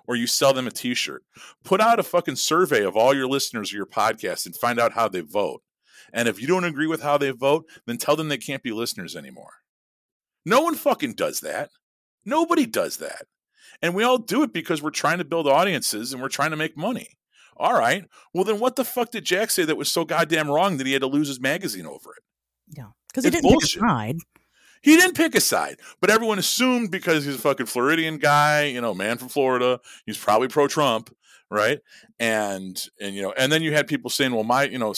or you sell them a t-shirt. Put out a fucking survey of all your listeners or your podcast and find out how they vote. And if you don't agree with how they vote, then tell them they can't be listeners anymore. No one fucking does that. Nobody does that. And we all do it because we're trying to build audiences and we're trying to make money. All right. Well, then what the fuck did Jack say that was so goddamn wrong that he had to lose his magazine over it? Yeah, because he didn't pick a side. He didn't pick a side. But everyone assumed because he's a fucking Floridian guy, you know, man from Florida, he's probably pro-Trump. Right. And, you know, and then you had people saying, well, my, you know,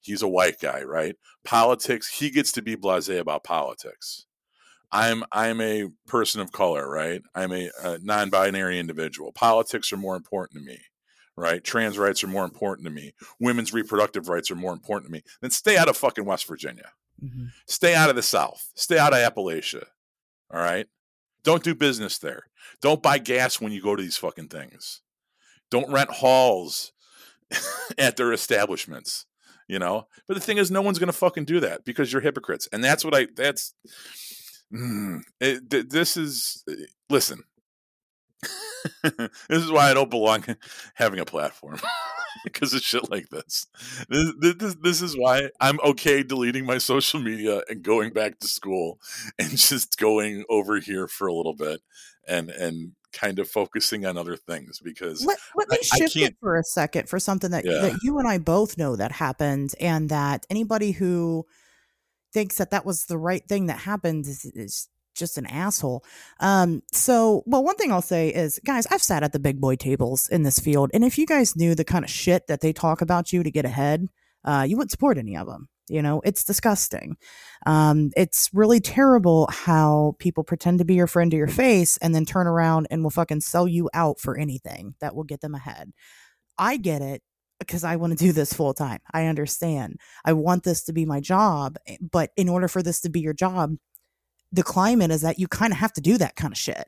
he's a white guy, right? Politics. He gets to be blasé about politics. I'm a person of color, right? I'm a non-binary individual. Politics are more important to me, right? Trans rights are more important to me. Women's reproductive rights are more important to me. Then stay out of fucking West Virginia. Mm-hmm. Stay out of the South. Stay out of Appalachia. All right. Don't do business there. Don't buy gas when you go to these fucking things. Don't rent halls at their establishments, you know? But the thing is, no one's going to fucking do that because you're hypocrites. And that's what listen, this is why I don't belong having a platform because of shit like this. This is why I'm okay deleting my social media and going back to school and just going over here for a little bit and kind of focusing on other things because let me shift it for a second for something that you and I both know that happened, and that anybody who thinks that was the right thing that happened is just an asshole. So one thing I'll say is, guys, I've sat at the big boy tables in this field, and if you guys knew the kind of shit that they talk about you to get ahead, you wouldn't support any of them. You know, it's disgusting. It's really terrible how people pretend to be your friend to your face and then turn around and will fucking sell you out for anything that will get them ahead. I get it because I want to do this full time. I understand. I want this to be my job. But in order for this to be your job, the climate is that you kind of have to do that kind of shit.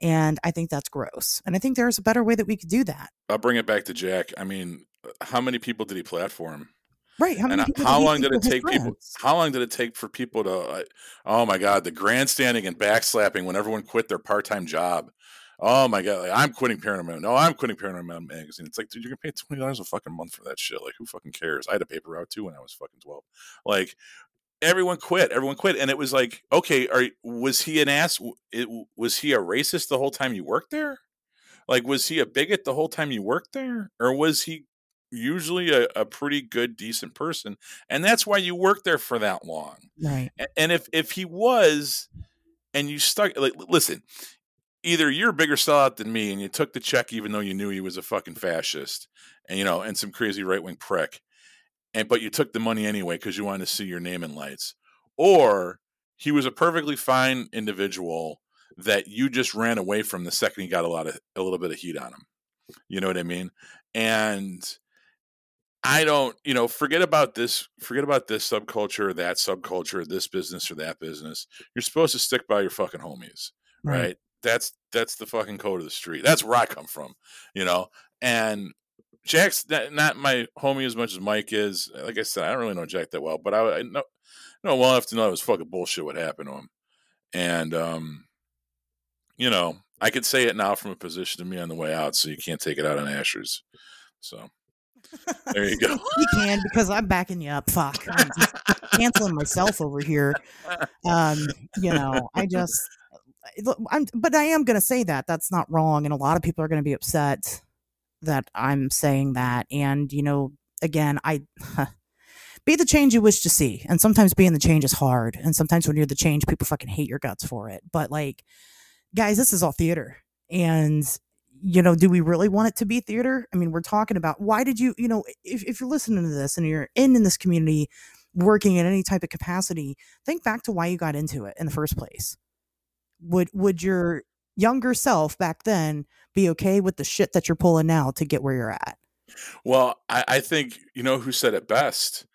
And I think that's gross. And I think there's a better way that we could do that. I'll bring it back to Jack. I mean, how many people did he platform? Right. How long did it take for people to? Oh my God, the grandstanding and backslapping when everyone quit their part-time job. Oh my God, like, I'm quitting Paranormal. No, I'm quitting Paranormal Magazine. It's like, dude, you're gonna pay $20 a fucking month for that shit. Like, who fucking cares? I had a paper route too when I was fucking 12. Like, everyone quit, and it was like, okay, was he an ass? Was he a racist the whole time you worked there? Like, was he a bigot the whole time you worked there, or was he usually a pretty good, decent person? And that's why you worked there for that long. Right. And if he was, and you stuck, like, listen, either you're a bigger sellout than me and you took the check, even though you knew he was a fucking fascist and, you know, and some crazy right wing prick. But you took the money anyway, cause you wanted to see your name in lights, or he was a perfectly fine individual that you just ran away from the second he got a little bit of heat on him. You know what I mean? And I don't, you know, forget about this subculture, or that subculture, this business or that business. You're supposed to stick by your fucking homies, right? That's the fucking code of the street. That's where I come from, you know? And Jack's not my homie as much as Mike is. Like I said, I don't really know Jack that well, but I know well enough to know it was fucking bullshit what happened to him. And, you know, I could say it now from a position of me on the way out, so you can't take it out on Ashers. So. There you go. You can, because I'm backing you up. Fuck, I'm just canceling myself over here. You know, I am going to say that that's not wrong, and a lot of people are going to be upset that I'm saying that. And you know, again, Be the change you wish to see. And sometimes being the change is hard. And sometimes when you're the change, people fucking hate your guts for it. But like, guys, this is all theater. And, you know, do we really want it to be theater? I mean, we're talking about why did you, you know, if you're listening to this and you're in this community working in any type of capacity, think back to why you got into it in the first place. Would your younger self back then be okay with the shit that you're pulling now to get where you're at? Well, I think, you know, who said it best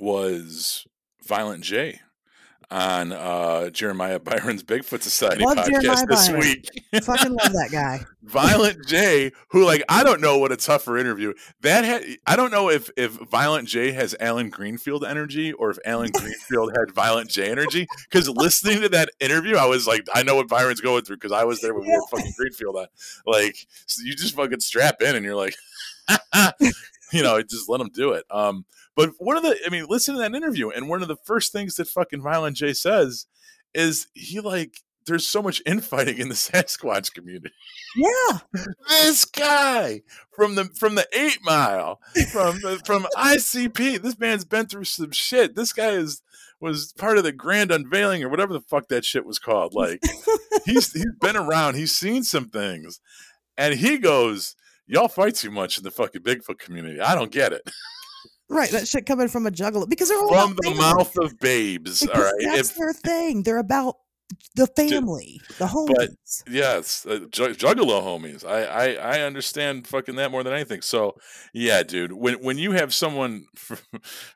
was Violent J on Jeremiah Byron's Bigfoot Society podcast this week. I fucking love that guy. Violent J, who, like, I don't know what a tougher interview that had. I don't know if Violent J has Alan Greenfield energy or if Alan Greenfield had Violent J energy, because listening to that interview, I was like, I know what Byron's going through because I was there when we were fucking Greenfield on. Like, so you just fucking strap in and you're like, you know, just let them do it. But one of the, I mean, listen to that interview, and one of the first things that fucking Violent J says is he, like, there's so much infighting in the Sasquatch community. Yeah, this guy from the 8 Mile, from ICP. This man's been through some shit. This guy was part of the Grand Unveiling or whatever the fuck that shit was called. Like, he's been around. He's seen some things, and he goes, "Y'all fight too much in the fucking Bigfoot community. I don't get it." Right, that shit coming from a juggalo, because they're all from the mouth of babes. Because all right, that's their thing. They're about the family, the homies. But yes, juggalo homies. I understand fucking that more than anything. So yeah, dude, when you have someone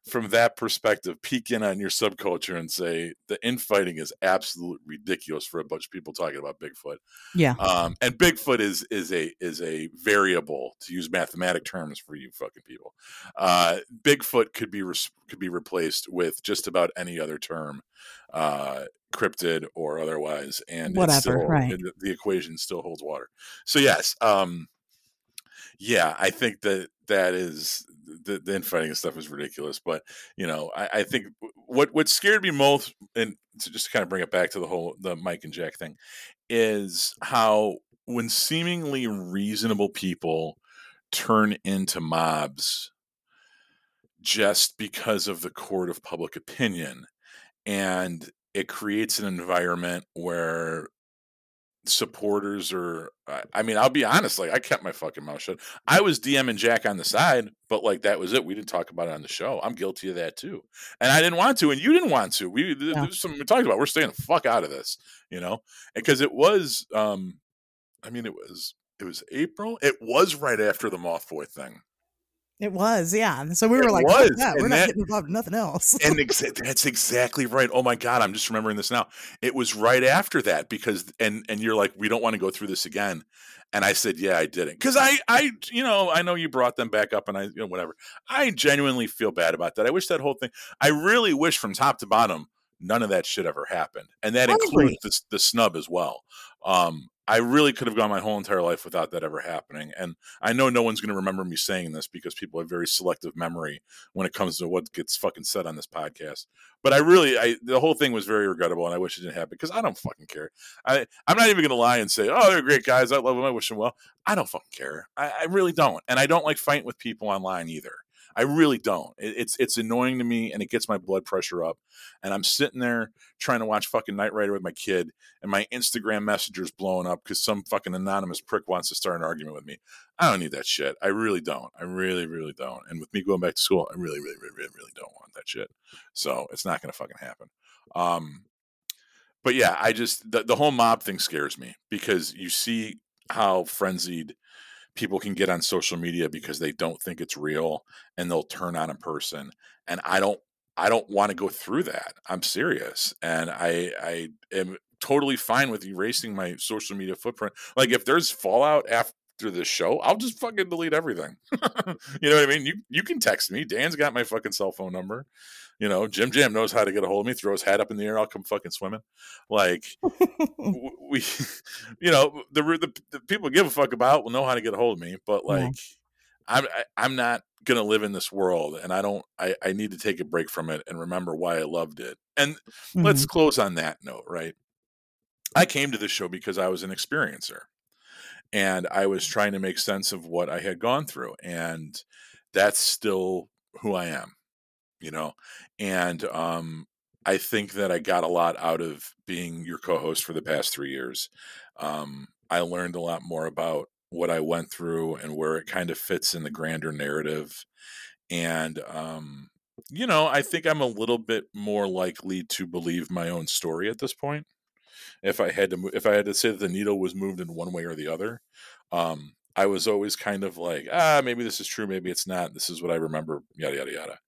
from that perspective peek in on your subculture and say the infighting is absolutely ridiculous for a bunch of people talking about Bigfoot. Yeah, and Bigfoot is a variable, to use mathematic terms for you fucking people. Bigfoot could be replaced with just about any other term. Cryptid or otherwise, and whatever, still, right? The equation still holds water. So yes, yeah, I think that is the infighting and stuff is ridiculous. But you know, I think what scared me most, and to just kind of bring it back to the Mike and Jack thing, is how when seemingly reasonable people turn into mobs just because of the court of public opinion. And it creates an environment where supporters are, I mean, I'll be honest, like, I kept my fucking mouth shut. I was DMing Jack on the side, but like, that was it. We didn't talk about it on the show. I'm guilty of that too. And I didn't want to, and you didn't want to. There's something we talked about. We're staying the fuck out of this, you know? Because it was, I mean, it was April. It was right after the Mothboy thing. It was, yeah. So we were like, oh, yeah, we're not getting involved in nothing else. And that's exactly right. Oh my God, I'm just remembering this now. It was right after that because, and you're like, we don't want to go through this again. And I said, yeah, I didn't. Because I, you know, I know you brought them back up, and I, you know, whatever. I genuinely feel bad about that. I wish that whole thing, I really wish from top to bottom, none of that shit ever happened. And that includes the snub as well. I really could have gone my whole entire life without that ever happening. And I know no one's going to remember me saying this because people have very selective memory when it comes to what gets fucking said on this podcast. But I the whole thing was very regrettable, and I wish it didn't happen because I don't fucking care. I'm not even going to lie and say, oh, they're great guys. I love them. I wish them well. I don't fucking care. I really don't. And I don't like fighting with people online either. I really don't. It's annoying to me, and it gets my blood pressure up. And I'm sitting there trying to watch fucking Knight Rider with my kid, and my Instagram messenger's blowing up because some fucking anonymous prick wants to start an argument with me. I don't need that shit. I really don't. I really, really don't. And with me going back to school, I really, really, really, really, really don't want that shit. So it's not going to fucking happen. But yeah, I just the whole mob thing scares me because you see how frenzied people can get on social media because they don't think it's real, and they'll turn on a person. And I don't want to go through that. I'm serious. And I am totally fine with erasing my social media footprint. Like, if there's fallout after this show, I'll just fucking delete everything. You know what I mean? You can text me. Dan's got my fucking cell phone number. You know, Jim Jam knows how to get a hold of me, throw his hat up in the air, I'll come fucking swimming. Like, we, you know, the people give a fuck about will know how to get a hold of me, but like, yeah. I'm not going to live in this world, and I need to take a break from it and remember why I loved it. And let's close on that note, right? I came to this show because I was an experiencer, and I was trying to make sense of what I had gone through, and that's still who I am, you know? And I think that I got a lot out of being your co-host for the past 3 years. I learned a lot more about what I went through and where it kind of fits in the grander narrative. And, you know, I think I'm a little bit more likely to believe my own story at this point. If I had to say that the needle was moved in one way or the other, I was always kind of like, maybe this is true. Maybe it's not. This is what I remember, yada, yada, yada.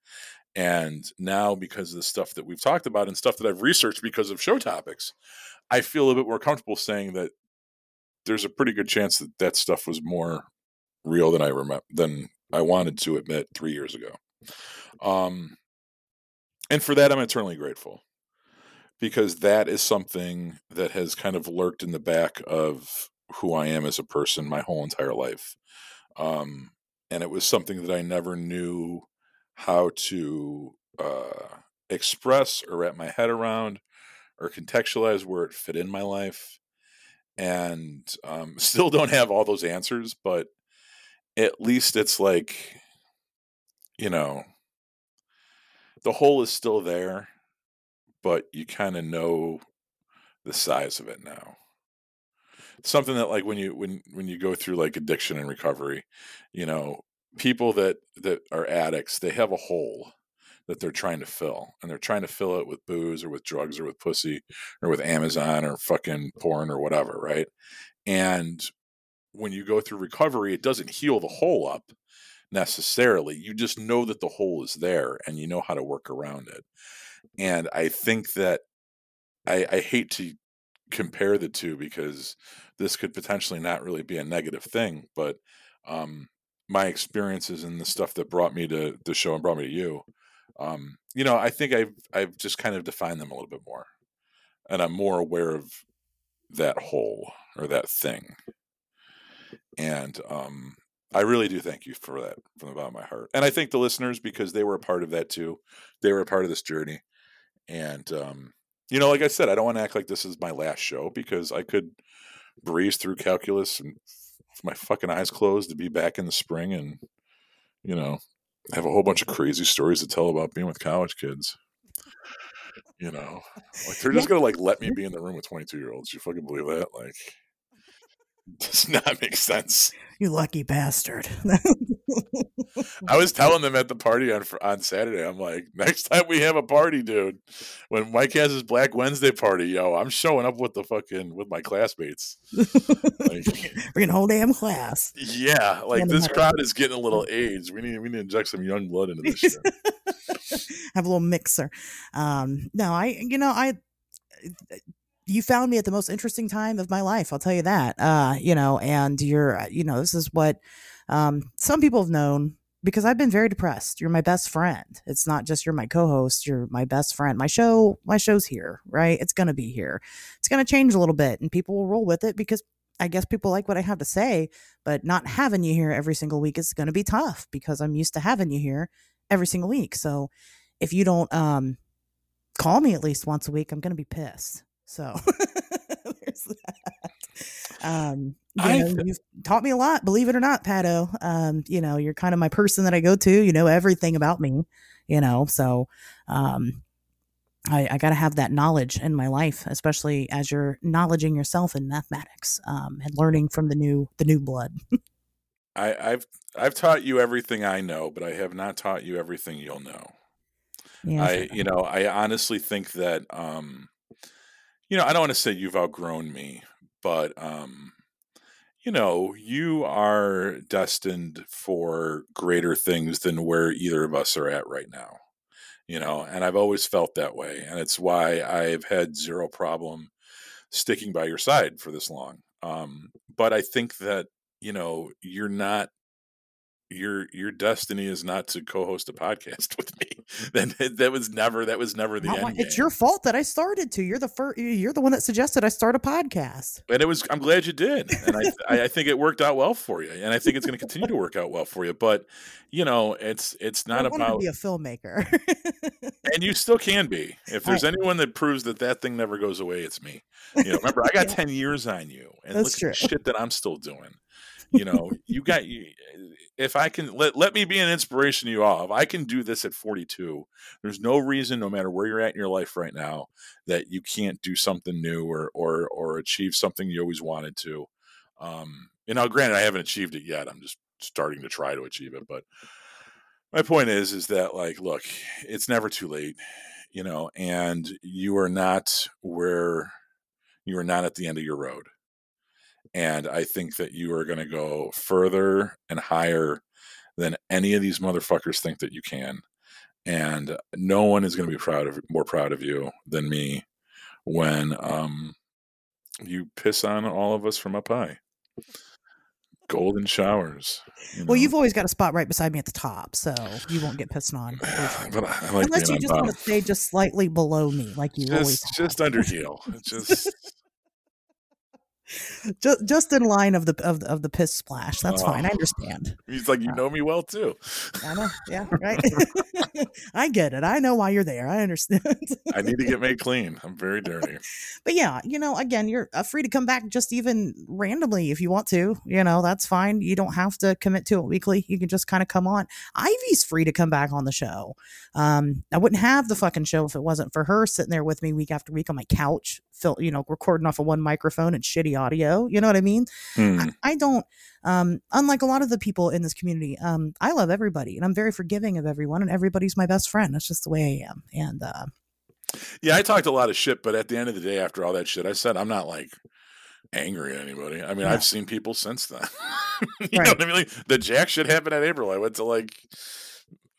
And now, because of the stuff that we've talked about and stuff that I've researched because of show topics, I feel a bit more comfortable saying that there's a pretty good chance that that stuff was more real than I remember, than I wanted to admit 3 years ago. And for that, I'm eternally grateful, because that is something that has kind of lurked in the back of who I am as a person my whole entire life. And it was something that I never knew how to express or wrap my head around or contextualize where it fit in my life. And still don't have all those answers, but at least it's like, you know, the hole is still there, but you kind of know the size of it now. It's something that, like, when you go through like addiction and recovery, you know, people that are addicts, they have a hole that they're trying to fill, and they're trying to fill it with booze or with drugs or with pussy or with Amazon or fucking porn or whatever. Right. And when you go through recovery, it doesn't heal the hole up necessarily. You just know that the hole is there and you know how to work around it. And I think that I hate to compare the two, because this could potentially not really be a negative thing, but my experiences and the stuff that brought me to the show and brought me to you, you know, I think I've just kind of defined them a little bit more, and I'm more aware of that hole or that thing. And, I really do thank you for that from the bottom of my heart. And I thank the listeners, because they were a part of that too. They were a part of this journey. And, you know, like I said, I don't want to act like this is my last show, because I could breeze through calculus and with my fucking eyes closed to be back in the spring and, you know, I have a whole bunch of crazy stories to tell about being with college kids. You know, like, they're just going to like let me be in the room with 22-year-olds. You fucking believe that? Like, it does not make sense. You lucky bastard. I was telling them at the party on Saturday, I'm like, next time we have a party, dude, when Mike has his Black Wednesday party, yo, I'm showing up with with my classmates. Like, bring the whole damn class. Yeah, like, this crowd is getting a little aged. We need to inject some young blood into this shit. Have a little mixer. You found me at the most interesting time of my life. I'll tell you that, you know, and you're, you know, this is what some people have known, because I've been very depressed. You're my best friend. It's not just you're my co-host. You're my best friend. My show's here, right? It's going to be here. It's going to change a little bit, and people will roll with it, because I guess people like what I have to say, but not having you here every single week is going to be tough, because I'm used to having you here every single week. So if you don't call me at least once a week, I'm going to be pissed. So there's that. You've taught me a lot, believe it or not, Pat O'. You know, you're kind of my person that I go to, you know, everything about me, you know, so I got to have that knowledge in my life, especially as you're knowledging yourself in mathematics and learning from the new blood. I've taught you everything I know, but I have not taught you everything you'll know. Yeah, I honestly think that, you know, I don't want to say you've outgrown me, but, you know, you are destined for greater things than where either of us are at right now, you know, and I've always felt that way. And it's why I've had zero problem sticking by your side for this long. But I think that, you know, you're not, your destiny is not to co-host a podcast with me. That was never the end. It's your fault that I started to. You're the one that suggested I start a podcast. And I'm glad you did. And I think it worked out well for you. And I think it's going to continue to work out well for you. But you know, it's not about. I want to be a filmmaker. And you still can be. If there's anyone that proves that thing never goes away, it's me. You know, remember, I got 10 years on you, and look at the shit that I'm still doing. You know, you got if I can, let me be an inspiration to you all. If I can do this at 42, there's no reason, no matter where you're at in your life right now, that you can't do something new or achieve something you always wanted to. And now, granted, I haven't achieved it yet. I'm just starting to try to achieve it. But my point is that, like, look, it's never too late, you know, and you are not where you are not at the end of your road. And I think that you are going to go further and higher than any of these motherfuckers think that you can. And no one is going to be more proud of you than me when you piss on all of us from up high. Golden showers. You know? Well, you've always got a spot right beside me at the top, so you won't get pissed on. But I like unless you just want to stay just slightly below me, like you always have. Just under heel. Just in line of the piss splash. That's fine. I understand. He's like, you know me well too. I know. Yeah. Right. I get it. I know why you're there. I understand. I need to get made clean. I'm very dirty. But yeah, you know, again, you're free to come back just even randomly if you want to, you know, that's fine. You don't have to commit to it weekly. You can just kind of come on. Ivy's free to come back on the show. I wouldn't have the fucking show if it wasn't for her sitting there with me week after week on my couch, you know, recording off of one microphone and shitty audio. You know what I mean? I don't, unlike a lot of the people in this community, I love everybody and I'm very forgiving of everyone and everybody's my best friend. That's just the way I am. And, yeah, I talked a lot of shit, but at the end of the day, after all that shit, I said, I'm not like angry at anybody. I mean, I've seen people since then, you know what I mean? Like, the Jack shit happened in April. I went to like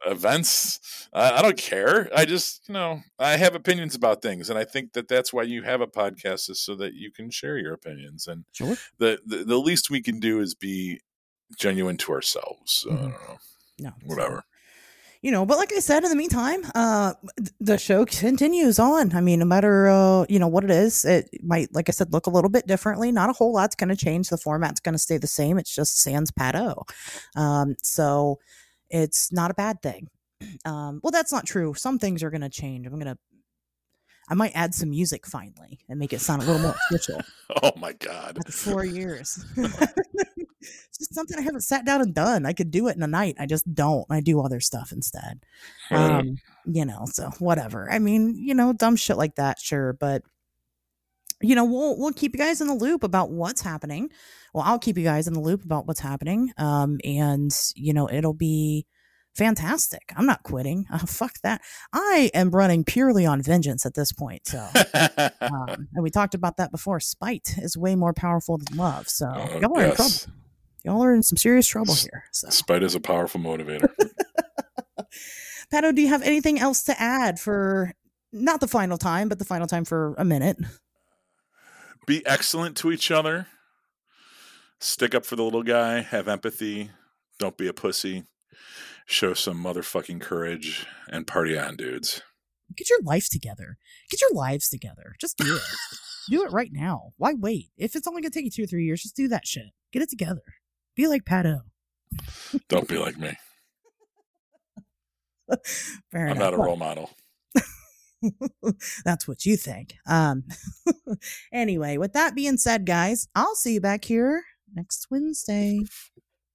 events. I don't care. I just, you know, I have opinions about things. And I think that that's why you have a podcast, is so that you can share your opinions. And the least we can do is be genuine to ourselves. I don't know. No, whatever. You know, but like I said, in the meantime, the show continues on. I mean, no matter, you know, what it is, it might, like I said, look a little bit differently. Not a whole lot's going to change. The format's going to stay the same. It's just sans Pat O'. So it's not a bad thing. Well, that's not true. Some things are going to change. I might add some music finally and make it sound a little more official. Oh my God. After 4 years. It's just something I haven't sat down and done. I could do it in a night. I just don't. I do other stuff instead. You know, so whatever. I mean, you know, dumb shit like that. Sure. But, you know, we'll keep you guys in the loop about what's happening. Well, I'll keep you guys in the loop about what's happening. And, you know, it'll be fantastic. I'm not quitting. Fuck that. I am running purely on vengeance at this point. So, and we talked about that before. Spite is way more powerful than love. So y'all are in trouble. Y'all are in some serious trouble here. So. Spite is a powerful motivator. Pat O', do you have anything else to add for not the final time, but the final time for a minute? Be excellent to each other. Stick up for the little guy. Have empathy. Don't be a pussy. Show some motherfucking courage and party on, dudes. Get your life together. Get your lives together. Just do it. Do it right now. Why wait? If it's only going to take you 2 or 3 years, just do that shit. Get it together. Be like Pat O'. Don't be like me. Fair enough. I'm not a role model. That's what you think. Anyway, with that being said, guys, I'll see you back here next Wednesday.